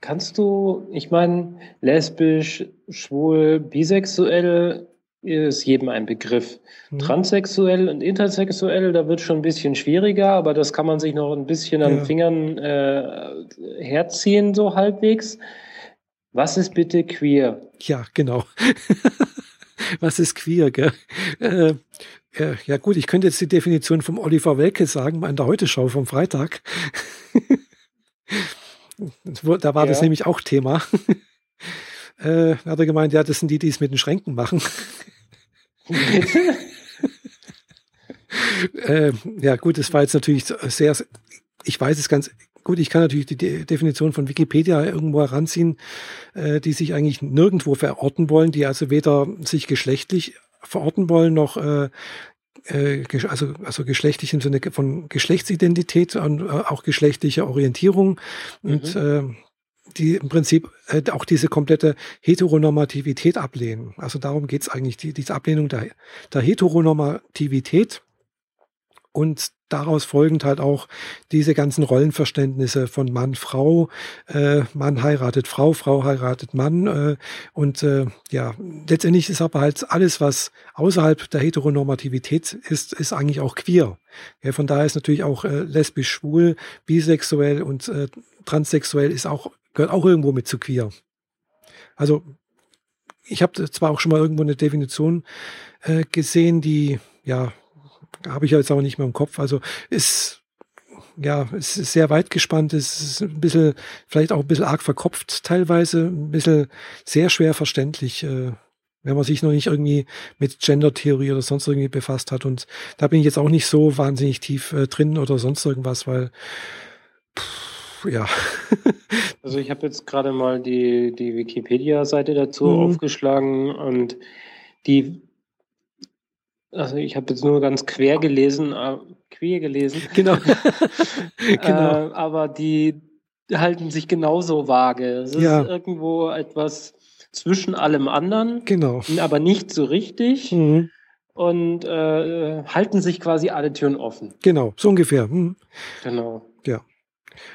Kannst du, ich meine, lesbisch, schwul, bisexuell ist jedem ein Begriff. Mhm. Transsexuell und intersexuell, da wird schon ein bisschen schwieriger, aber das kann man sich noch ein bisschen an den ja. Fingern äh, herziehen, so halbwegs. Was ist bitte queer? Ja, genau. Was ist queer, gell? Äh, äh, ja gut, ich könnte jetzt die Definition von Oliver Welke sagen, an der Heute-Show vom Freitag. Da war ja. das nämlich auch Thema. äh, hat er gemeint, ja, das sind die, die es mit den Schränken machen. äh, ja, gut, das war jetzt natürlich sehr, ich weiß es ganz gut, ich kann natürlich die De- Definition von Wikipedia irgendwo heranziehen, äh, die sich eigentlich nirgendwo verorten wollen, die also weder sich geschlechtlich verorten wollen, noch äh, Also, also geschlechtlich im Sinne von Geschlechtsidentität und auch geschlechtliche Orientierung und mhm. äh, die im Prinzip äh, auch diese komplette Heteronormativität ablehnen. Also darum geht es eigentlich, die, diese Ablehnung der, der Heteronormativität und daraus folgend halt auch diese ganzen Rollenverständnisse von Mann, Frau, äh, Mann heiratet Frau, Frau heiratet Mann äh, und äh, ja, letztendlich ist aber halt alles, was außerhalb der Heteronormativität ist, ist eigentlich auch queer. Ja, von daher ist natürlich auch äh, lesbisch, schwul, bisexuell und äh, transsexuell ist auch, gehört auch irgendwo mit zu queer. Also ich habe zwar auch schon mal irgendwo eine Definition äh, gesehen, die ja, habe ich jetzt auch nicht mehr im Kopf. Also ist, ja, es ist sehr weit gespannt, es ist ein bisschen, vielleicht auch ein bisschen arg verkopft teilweise, ein bisschen sehr schwer verständlich, äh, wenn man sich noch nicht irgendwie mit Gender-Theorie oder sonst irgendwie befasst hat. Und da bin ich jetzt auch nicht so wahnsinnig tief äh, drin oder sonst irgendwas, weil pff, ja. Also ich habe jetzt gerade mal die, die Wikipedia-Seite dazu mhm. aufgeschlagen und die Also ich habe jetzt nur ganz quer gelesen, äh, queer gelesen. Genau. genau. Äh, aber die halten sich genauso vage. Es ja. ist irgendwo etwas zwischen allem anderen, genau. aber nicht so richtig mhm. und äh, halten sich quasi alle Türen offen. Genau, so ungefähr. Mhm. Genau. Ja.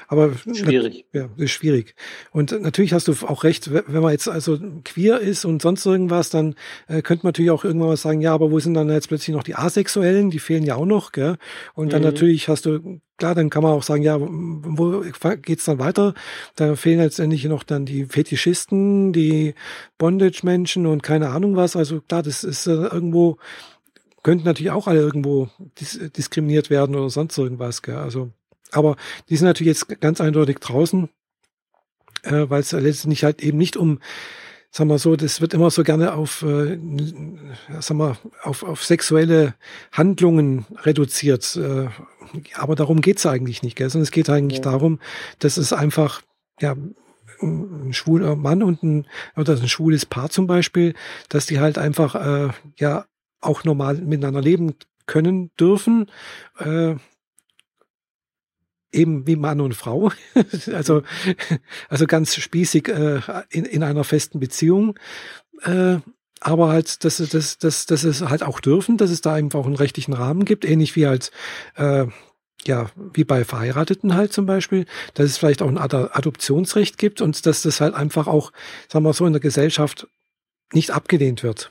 Aber schwierig. Ja, ist schwierig. Und natürlich hast du auch recht, wenn man jetzt also queer ist und sonst irgendwas, dann äh, könnte man natürlich auch irgendwann mal sagen, ja, aber wo sind dann jetzt plötzlich noch die Asexuellen? Die fehlen ja auch noch, gell? Und dann mhm. natürlich hast du, klar, dann kann man auch sagen, ja, wo geht's dann weiter? Da fehlen letztendlich noch dann die Fetischisten, die Bondage-Menschen und keine Ahnung was. Also klar, das ist äh, irgendwo, könnten natürlich auch alle irgendwo dis- diskriminiert werden oder sonst irgendwas, gell? Also aber die sind natürlich jetzt ganz eindeutig draußen, äh, weil es letztendlich halt eben nicht um, sagen wir so, das wird immer so gerne auf, äh, sagen wir, auf, auf sexuelle Handlungen reduziert. Äh, aber darum geht's eigentlich nicht, gell? Sondern es geht eigentlich ja. darum, dass es einfach, ja, ein schwuler Mann und ein, oder ein schwules Paar zum Beispiel, dass die halt einfach, äh, ja, auch normal miteinander leben können, dürfen, äh, eben wie Mann und Frau, also also ganz spießig äh, in in einer festen Beziehung, äh, aber halt, dass dass dass dass es halt auch dürfen, dass es da eben auch einen rechtlichen Rahmen gibt, ähnlich wie halt äh, ja wie bei Verheirateten halt zum Beispiel, dass es vielleicht auch ein Ad- Adoptionsrecht gibt und dass das halt einfach auch, sagen wir so, in der Gesellschaft nicht abgelehnt wird.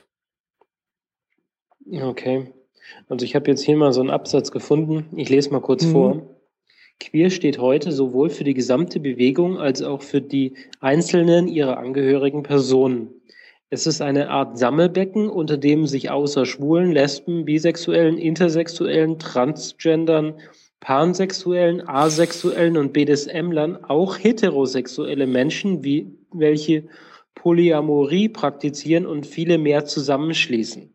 Okay, also ich habe jetzt hier mal so einen Absatz gefunden. Ich lese mal kurz mhm. vor. Queer steht heute sowohl für die gesamte Bewegung als auch für die einzelnen ihrer angehörigen Personen. Es ist eine Art Sammelbecken, unter dem sich außer Schwulen, Lesben, Bisexuellen, Intersexuellen, Transgendern, Pansexuellen, Asexuellen und B D S M-Lern auch heterosexuelle Menschen, wie welche Polyamorie praktizieren und viele mehr zusammenschließen.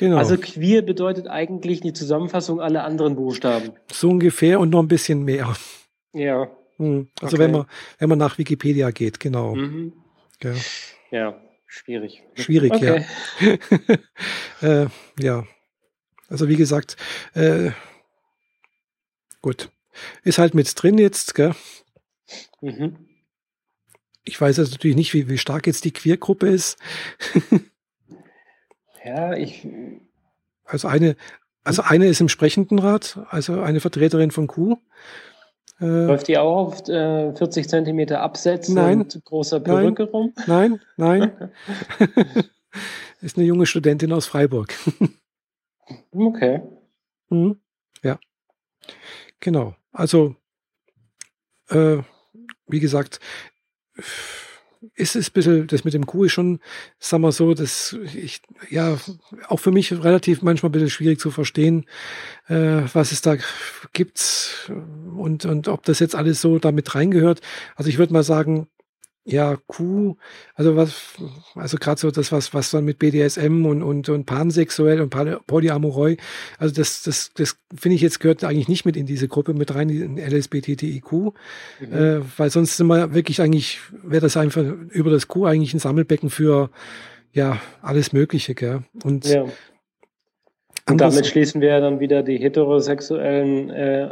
Genau. Also queer bedeutet eigentlich die Zusammenfassung aller anderen Buchstaben. So ungefähr und noch ein bisschen mehr. Ja. Mhm. Also okay. wenn man, wenn man nach Wikipedia geht, genau. Mhm. Ja. ja, schwierig. Schwierig, okay. ja. äh, ja. Also wie gesagt, äh, gut. Ist halt mit drin jetzt, gell? Mhm. Ich weiß jetzt natürlich nicht, wie, wie stark jetzt die Queergruppe ist. ja, ich... Also eine, also eine ist im Sprechendenrat, also eine Vertreterin von Q. Äh, Läuft die auch auf äh, vierzig Zentimeter Absätze nein, und großer Perücke nein, rum? Nein, nein. Ist eine junge Studentin aus Freiburg. okay. Mhm. Ja. Genau. Also, äh, wie gesagt... ist es ein bisschen, das mit dem Q ist schon, sagen wir so, das ich, ja, auch für mich relativ manchmal ein bisschen schwierig zu verstehen, äh, was es da gibt und, und ob das jetzt alles so damit reingehört. Also ich würde mal sagen, ja, Q, also was, also gerade so das, was, was dann mit B D S M und, und, und pansexuell und polyamoroi, also das, das, das finde ich jetzt gehört eigentlich nicht mit in diese Gruppe mit rein, in L S B T T I Q, mhm. äh, weil sonst sind wir wirklich eigentlich, wäre das einfach über das Q eigentlich ein Sammelbecken für, ja, alles Mögliche, gell? Und, ja. und damit schließen wir dann wieder die heterosexuellen äh,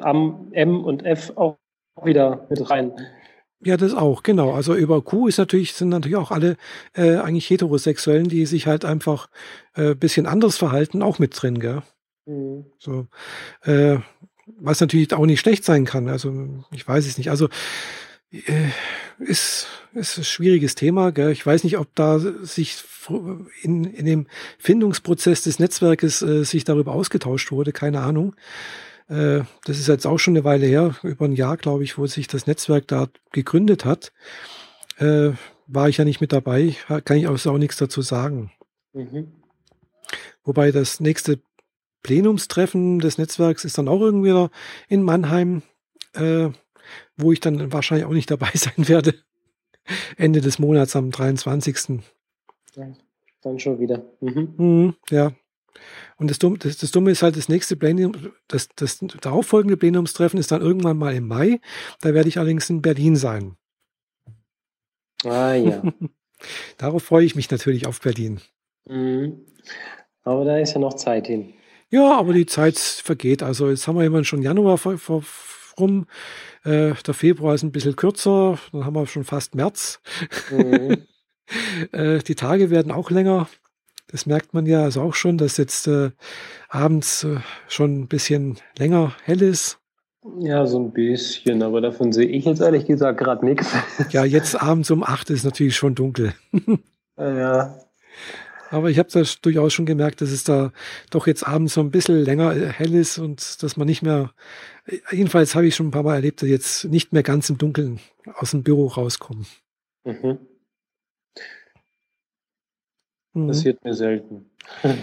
M und F auch wieder mit rein. Ja, das auch, genau. Also über Q ist natürlich, sind natürlich auch alle äh, eigentlich Heterosexuellen, die sich halt einfach ein äh, bisschen anders verhalten, auch mit drin, gell? Mhm. So. Äh, was natürlich auch nicht schlecht sein kann. Also ich weiß es nicht. Also äh, ist, ist ein schwieriges Thema, gell? Ich weiß nicht, ob da sich in, in dem Findungsprozess des Netzwerkes äh, sich darüber ausgetauscht wurde, keine Ahnung. Das ist jetzt auch schon eine Weile her, über ein Jahr, glaube ich, wo sich das Netzwerk da gegründet hat. Äh, war ich ja nicht mit dabei, kann ich auch, auch nichts dazu sagen. Mhm. Wobei das nächste Plenumstreffen des Netzwerks ist dann auch irgendwie wieder in Mannheim, äh, wo ich dann wahrscheinlich auch nicht dabei sein werde. Ende des Monats am dreiundzwanzigsten Ja, dann schon wieder. Mhm. Mhm, ja. Und das Dumme, das, das Dumme ist halt, das nächste Plenum, das, das darauffolgende Plenumstreffen ist dann irgendwann mal im Mai. Da werde ich allerdings in Berlin sein. Ah ja. Darauf freue ich mich natürlich auf Berlin. Mhm. Aber da ist ja noch Zeit hin. Ja, aber die Zeit vergeht. Also jetzt haben wir immer schon Januar vor, vor, rum. Äh, der Februar ist ein bisschen kürzer. Dann haben wir schon fast März. Mhm. äh, die Tage werden auch länger. Das merkt man ja also auch schon, dass jetzt äh, abends äh, schon ein bisschen länger hell ist. Ja, so ein bisschen, aber davon sehe ich jetzt ehrlich gesagt gerade nichts. Ja, jetzt abends um acht ist natürlich schon dunkel. Ja. Aber ich habe das durchaus schon gemerkt, dass es da doch jetzt abends so ein bisschen länger hell ist und dass man nicht mehr, jedenfalls habe ich schon ein paar Mal erlebt, dass jetzt nicht mehr ganz im Dunkeln aus dem Büro rauskommen. Mhm. Passiert mir selten.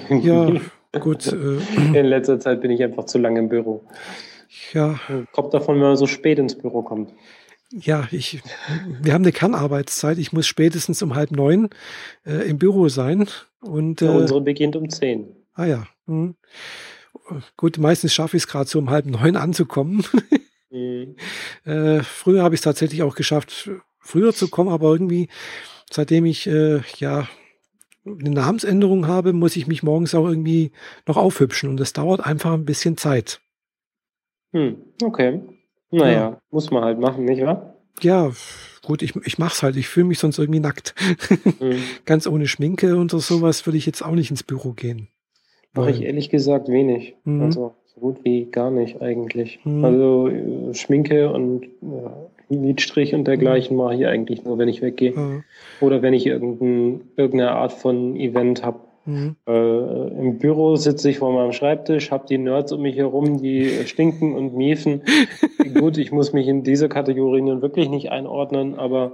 Ja, gut. Äh, in letzter Zeit bin ich einfach zu lange im Büro. Ja. Kommt davon, wenn man so spät ins Büro kommt. Ja, ich, wir haben eine Kernarbeitszeit. Ich muss spätestens um halb neun äh, im Büro sein. Und, äh, ja, unsere beginnt um zehn. Ah ja. Hm. Gut, meistens schaffe ich es gerade so um halb neun anzukommen. mhm. äh, früher habe ich es tatsächlich auch geschafft, früher zu kommen, aber irgendwie, seitdem ich, äh, ja, eine Namensänderung habe, muss ich mich morgens auch irgendwie noch aufhübschen und das dauert einfach ein bisschen Zeit. Hm, okay. Naja, ja. Muss man halt machen, nicht wahr? Ja, gut, ich, ich mach's halt. Ich fühle mich sonst irgendwie nackt. Hm. Ganz ohne Schminke und sowas würde ich jetzt auch nicht ins Büro gehen. Mache ich ehrlich gesagt wenig. Mhm. Also so gut wie gar nicht eigentlich. Mhm. Also Schminke und ja. Lidstrich und dergleichen mache ich eigentlich nur, wenn ich weggehe. Ja. Oder wenn ich irgendein, irgendeine Art von Event habe. Mhm. Äh, im Büro sitze ich vor meinem Schreibtisch, habe die Nerds um mich herum, die stinken und miefen. Gut, ich muss mich in diese Kategorie nun wirklich nicht einordnen, aber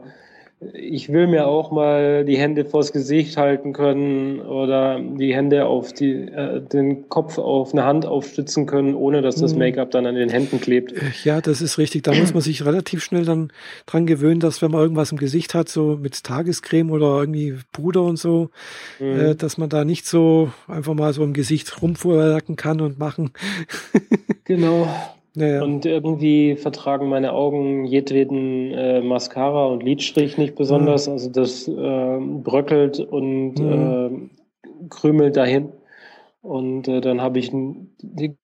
ich will mir auch mal die Hände vors Gesicht halten können oder die Hände auf die, äh, den Kopf auf eine Hand aufstützen können, ohne dass das Make-up dann an den Händen klebt. Ja, das ist richtig. Da muss man sich relativ schnell dann dran gewöhnen, dass wenn man irgendwas im Gesicht hat, so mit Tagescreme oder irgendwie Puder und so, mhm. äh, dass man da nicht so einfach mal so im Gesicht rumfuhrwerken kann und machen. Genau. Ja, ja. Und irgendwie vertragen meine Augen jedweden äh, Mascara und Lidstrich nicht besonders. Mhm. Also das äh, bröckelt und mhm. äh, krümelt dahin. Und äh, dann habe ich die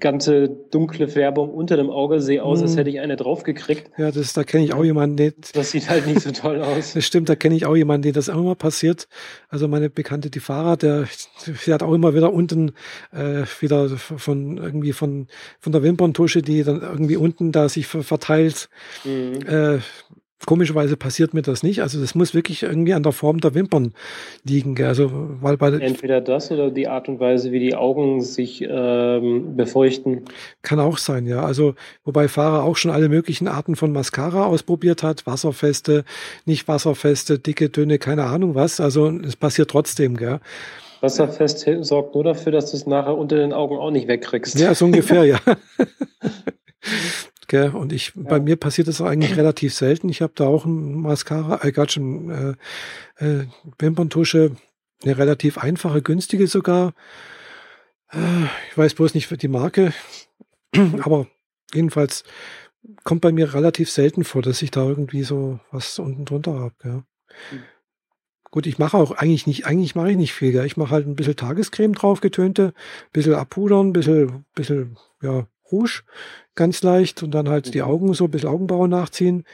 ganze dunkle Färbung unter dem Auge, sehe aus, mhm. als hätte ich eine draufgekriegt. Ja, das, da kenne ich auch jemanden. Den, das sieht halt nicht so toll aus. Das stimmt, da kenne ich auch jemanden, den das auch immer passiert. Also meine Bekannte, die Fahrer, der fährt auch immer wieder unten äh, wieder von irgendwie von, von der Wimperntusche, die dann irgendwie unten da sich verteilt. Mhm. Äh, Komischerweise passiert mir das nicht. Also das muss wirklich irgendwie an der Form der Wimpern liegen. Also, weil bei Entweder das oder die Art und Weise, wie die Augen sich ähm, befeuchten. Kann auch sein, ja. Also wobei Fahrer auch schon alle möglichen Arten von Mascara ausprobiert hat. Wasserfeste, nicht wasserfeste, dicke, dünne, keine Ahnung was. Also es passiert trotzdem, gell. Wasserfest sorgt nur dafür, dass du es nachher unter den Augen auch nicht wegkriegst. Ja, so ungefähr, ja. Gell? Und ich, ja. bei mir passiert das eigentlich relativ selten. Ich habe da auch ein Mascara, äh, gerade schon äh, äh, Wimperntusche, eine relativ einfache, günstige sogar. Äh, ich weiß bloß nicht die Marke, aber jedenfalls kommt bei mir relativ selten vor, dass ich da irgendwie so was unten drunter habe. Gell? Mhm. Gut, ich mache auch eigentlich nicht, eigentlich mache ich nicht viel. Gell? Ich mache halt ein bisschen Tagescreme drauf, getönte, ein bisschen abpudern, ein bisschen, bisschen, ja, Rouge, ganz leicht, und dann halt die Augen so ein bisschen Augenbrauen nachziehen.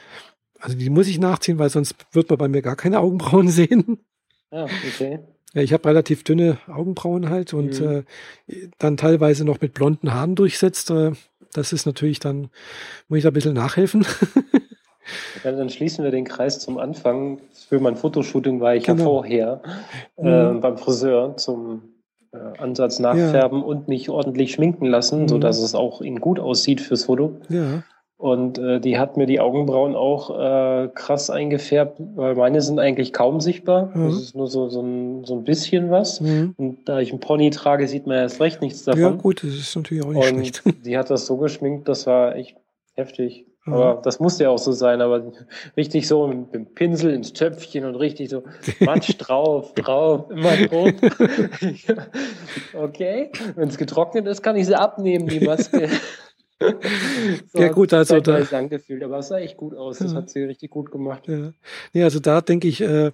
Also die muss ich nachziehen, weil sonst wird man bei mir gar keine Augenbrauen sehen. Ah, okay. Ja, ich habe relativ dünne Augenbrauen halt und mhm. äh, dann teilweise noch mit blonden Haaren durchsetzt. Äh, das ist natürlich dann, muss ich da ein bisschen nachhelfen. Ja, dann schließen wir den Kreis zum Anfang. Für mein Fotoshooting war ich genau. ja vorher äh, mhm. beim Friseur zum Ansatz nachfärben ja. und nicht ordentlich schminken lassen, mhm. sodass es auch ihnen gut aussieht fürs Foto. Ja. Und äh, die hat mir die Augenbrauen auch äh, krass eingefärbt, weil meine sind eigentlich kaum sichtbar. Mhm. Das ist nur so, so, ein, so ein bisschen was. Mhm. Und da ich einen Pony trage, sieht man erst recht nichts davon. Ja gut, das ist natürlich auch nicht und schlecht. Die hat das so geschminkt, das war echt heftig. Mhm. Aber das musste ja auch so sein, aber richtig so mit dem Pinsel ins Töpfchen und richtig so Matsch drauf, drauf, immer drauf. Okay, wenn es getrocknet ist, kann ich sie abnehmen, die Maske. So, ja gut, also da lang gefühlt, aber es sah echt gut aus, das ja. hat sie richtig gut gemacht. Ja, nee, also da denke ich, äh,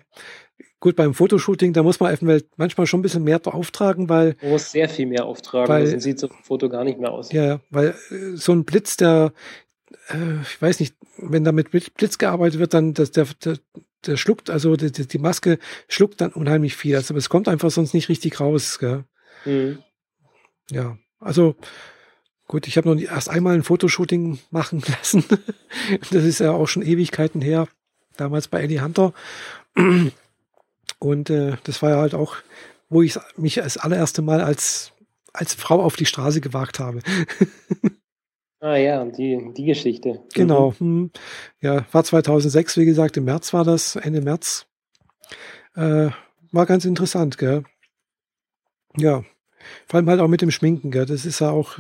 gut, beim Fotoshooting, da muss man manchmal schon ein bisschen mehr auftragen, weil... Man muss sehr viel mehr auftragen, weil, sonst sieht so ein Foto gar nicht mehr aus. Ja, weil äh, so ein Blitz, der... ich weiß nicht, wenn da mit Blitz gearbeitet wird, dann das, der, der, der schluckt, also die, die Maske schluckt dann unheimlich viel. Also es kommt einfach sonst nicht richtig raus. Gell? Mhm. Ja, also gut, ich habe noch erst einmal ein Fotoshooting machen lassen. Das ist ja auch schon Ewigkeiten her. Damals bei Ellie Hunter. Und äh, das war ja halt auch, wo ich mich das allererste Mal als, als Frau auf die Straße gewagt habe. Ah ja, die, die Geschichte. Genau. Mhm. Ja, war zweitausendsechs, wie gesagt, im März war das, Ende März. Äh, war ganz interessant, gell? Ja, vor allem halt auch mit dem Schminken, gell? Das ist ja auch,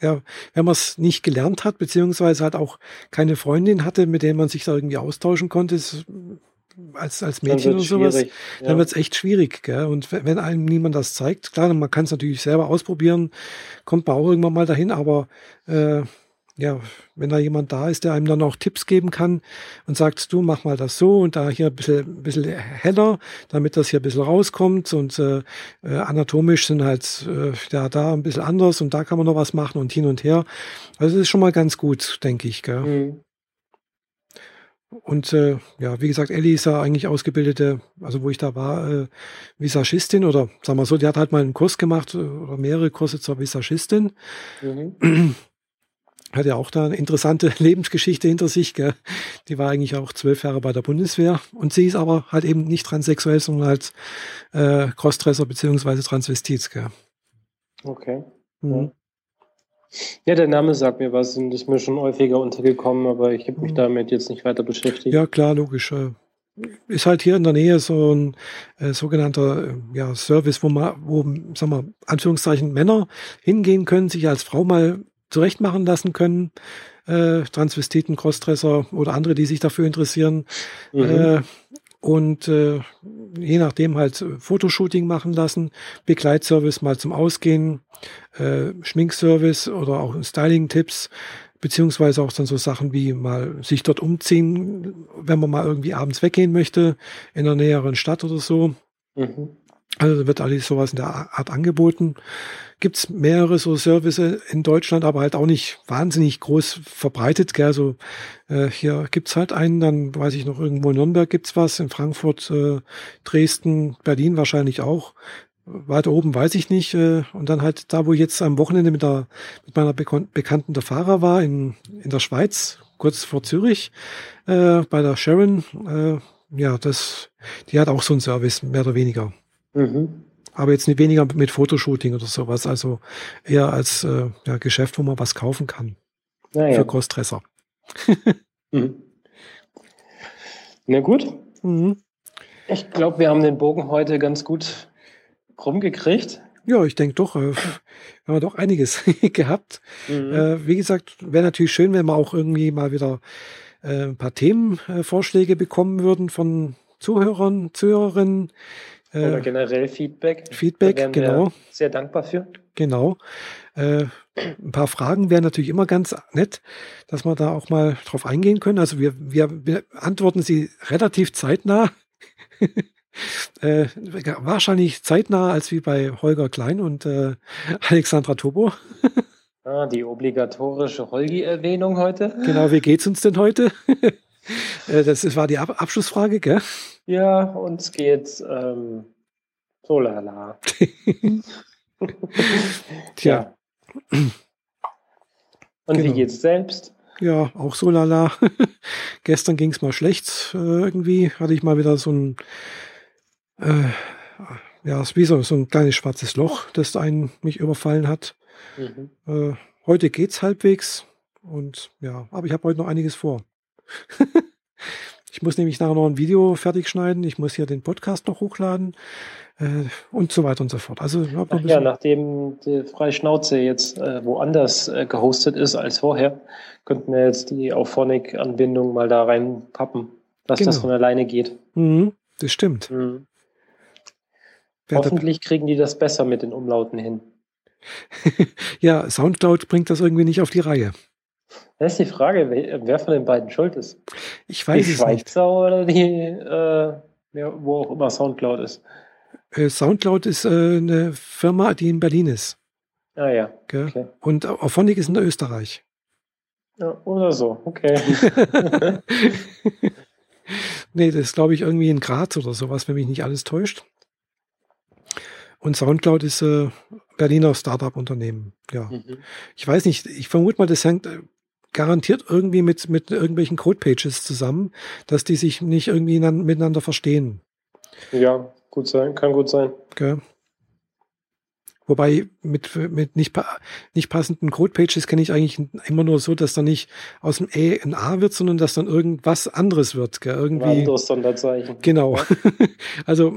ja, wenn man es nicht gelernt hat, beziehungsweise halt auch keine Freundin hatte, mit der man sich da irgendwie austauschen konnte, ist, als, als Mädchen oder sowas, ja. dann wird es echt schwierig. Gell? Und wenn einem niemand das zeigt, klar, man kann es natürlich selber ausprobieren, kommt man auch irgendwann mal dahin, aber äh, ja, wenn da jemand da ist, der einem dann auch Tipps geben kann und sagt, du mach mal das so und da hier ein bisschen, ein bisschen heller, damit das hier ein bisschen rauskommt und äh, anatomisch sind halt äh, ja, da ein bisschen anders und da kann man noch was machen und hin und her. Also das ist schon mal ganz gut, denke ich. Gell? Mhm. Und äh, ja, wie gesagt, Ellie ist ja eigentlich ausgebildete, also wo ich da war, äh, Visagistin oder sagen wir so, die hat halt mal einen Kurs gemacht oder mehrere Kurse zur Visagistin. Mhm. Hat ja auch da eine interessante Lebensgeschichte hinter sich. Gell? Die war eigentlich auch zwölf Jahre bei der Bundeswehr und sie ist aber halt eben nicht transsexuell, sondern halt äh, Crossdresser beziehungsweise Transvestit. Gell? Okay. Mhm. Ja, der Name sagt mir was und ist mir schon häufiger untergekommen, aber ich habe mich damit jetzt nicht weiter beschäftigt. Ja, klar, logisch. Ist halt hier in der Nähe so ein äh, sogenannter ja, Service, wo man, wo, sag mal, Anführungszeichen Männer hingehen können, sich als Frau mal zurechtmachen lassen können. Äh, Transvestiten, Crossdresser oder andere, die sich dafür interessieren. Mhm. Äh, und äh, je nachdem halt Fotoshooting machen lassen, Begleitservice mal zum Ausgehen, äh, Schminkservice oder auch Styling-Tipps, beziehungsweise auch dann so Sachen wie mal sich dort umziehen, wenn man mal irgendwie abends weggehen möchte, in einer näheren Stadt oder so. Mhm. Also wird alles sowas in der Art angeboten. Gibt es mehrere so Services in Deutschland, aber halt auch nicht wahnsinnig groß verbreitet. Gell? Also äh, hier gibt es halt einen, dann weiß ich noch, irgendwo in Nürnberg gibt es was, in Frankfurt, äh, Dresden, Berlin wahrscheinlich auch. Weiter oben weiß ich nicht. Äh, und dann halt da, wo ich jetzt am Wochenende mit, der, mit meiner Bekon- Bekannten der Fahrer war, in, in der Schweiz, kurz vor Zürich, äh, bei der Sharon. Äh, ja, das, die hat auch so einen Service, mehr oder weniger. Mhm. Aber jetzt nicht weniger mit Fotoshooting oder sowas, also eher als äh, ja, Geschäft, wo man was kaufen kann. Naja. Für Crossdresser. Mhm. Na gut. Mhm. Ich glaube, wir haben den Bogen heute ganz gut rumgekriegt. Ja, ich denke doch, äh, haben wir doch einiges gehabt. Mhm. Äh, wie gesagt, wäre natürlich schön, wenn wir auch irgendwie mal wieder äh, ein paar Themenvorschläge äh, bekommen würden von Zuhörern, Zuhörerinnen. Oder generell Feedback. Feedback, da genau. Wir sehr dankbar für. Genau. Äh, ein paar Fragen wären natürlich immer ganz nett, dass wir da auch mal drauf eingehen können. Also wir, wir, wir antworten sie relativ zeitnah. äh, wahrscheinlich zeitnah als wie bei Holger Klein und äh, Alexandra Tobo. Ah, die obligatorische Holgi-Erwähnung heute. Genau, wie geht's uns denn heute? Das war die Ab- Abschlussfrage, gell? Ja, uns geht's ähm, so lala. Tja. Ja. Und genau. Wie geht's selbst? Ja, auch so lala. Gestern ging's mal schlecht. Äh, irgendwie hatte ich mal wieder so ein äh, ja, wie so, so ein kleines schwarzes Loch, das einen mich überfallen hat. Mhm. Äh, heute geht's halbwegs. Und ja, aber ich habe heute noch einiges vor. Ich muss nämlich nachher noch ein Video fertig schneiden, ich muss hier den Podcast noch hochladen äh, und so weiter und so fort. Also, Ach ja, nachdem die Freischnauze jetzt äh, woanders äh, gehostet ist als vorher, könnten wir jetzt die Auphonic-Anbindung mal da reinpappen, dass genau. Das von alleine geht. Mhm, das stimmt. Mhm. Hoffentlich kriegen die das besser mit den Umlauten hin. Ja, Soundcloud bringt das irgendwie nicht auf die Reihe. Das ist die Frage, wer von den beiden schuld ist. Ich weiß die es Schweizer nicht. Die Schweizer oder die, äh, wo auch immer Soundcloud ist. Äh, Soundcloud ist äh, eine Firma, die in Berlin ist. Ah ja, okay. Und Auphonic ist in Österreich. Ja, oder so, okay. Nee, das ist, glaube ich, irgendwie in Graz oder sowas, wenn mich nicht alles täuscht. Und Soundcloud ist äh, Berliner Startup-Unternehmen. Ja. Mhm. Ich weiß nicht, ich vermute mal, das hängt garantiert irgendwie mit, mit irgendwelchen Codepages zusammen, dass die sich nicht irgendwie nan- miteinander verstehen. Ja, gut sein, kann gut sein. Okay. Wobei mit, mit nicht, pa- nicht passenden Codepages kenne ich eigentlich immer nur so, dass dann nicht aus dem E ein A wird, sondern dass dann irgendwas anderes wird. Gell? Irgendwie. Ein anderes Sonderzeichen. Genau. Also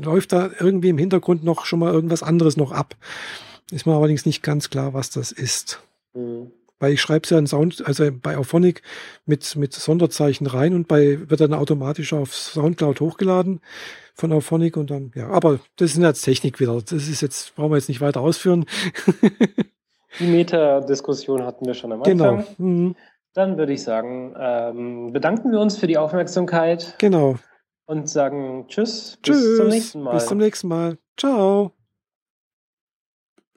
läuft da irgendwie im Hintergrund noch schon mal irgendwas anderes noch ab. Ist mir allerdings nicht ganz klar, was das ist. Mhm. Weil ich schreibe es ja in Sound, also bei Auphonic mit, mit Sonderzeichen rein und bei wird dann automatisch auf Soundcloud hochgeladen von Auphonic und dann, ja, aber das ist jetzt Technik wieder. Das ist jetzt, brauchen wir jetzt nicht weiter ausführen. Die Meta-Diskussion hatten wir schon am Anfang. Genau. Mhm. Dann würde ich sagen, ähm, bedanken wir uns für die Aufmerksamkeit. Genau. Und sagen Tschüss, Tschüss, bis zum nächsten Mal. Bis zum nächsten Mal. Ciao.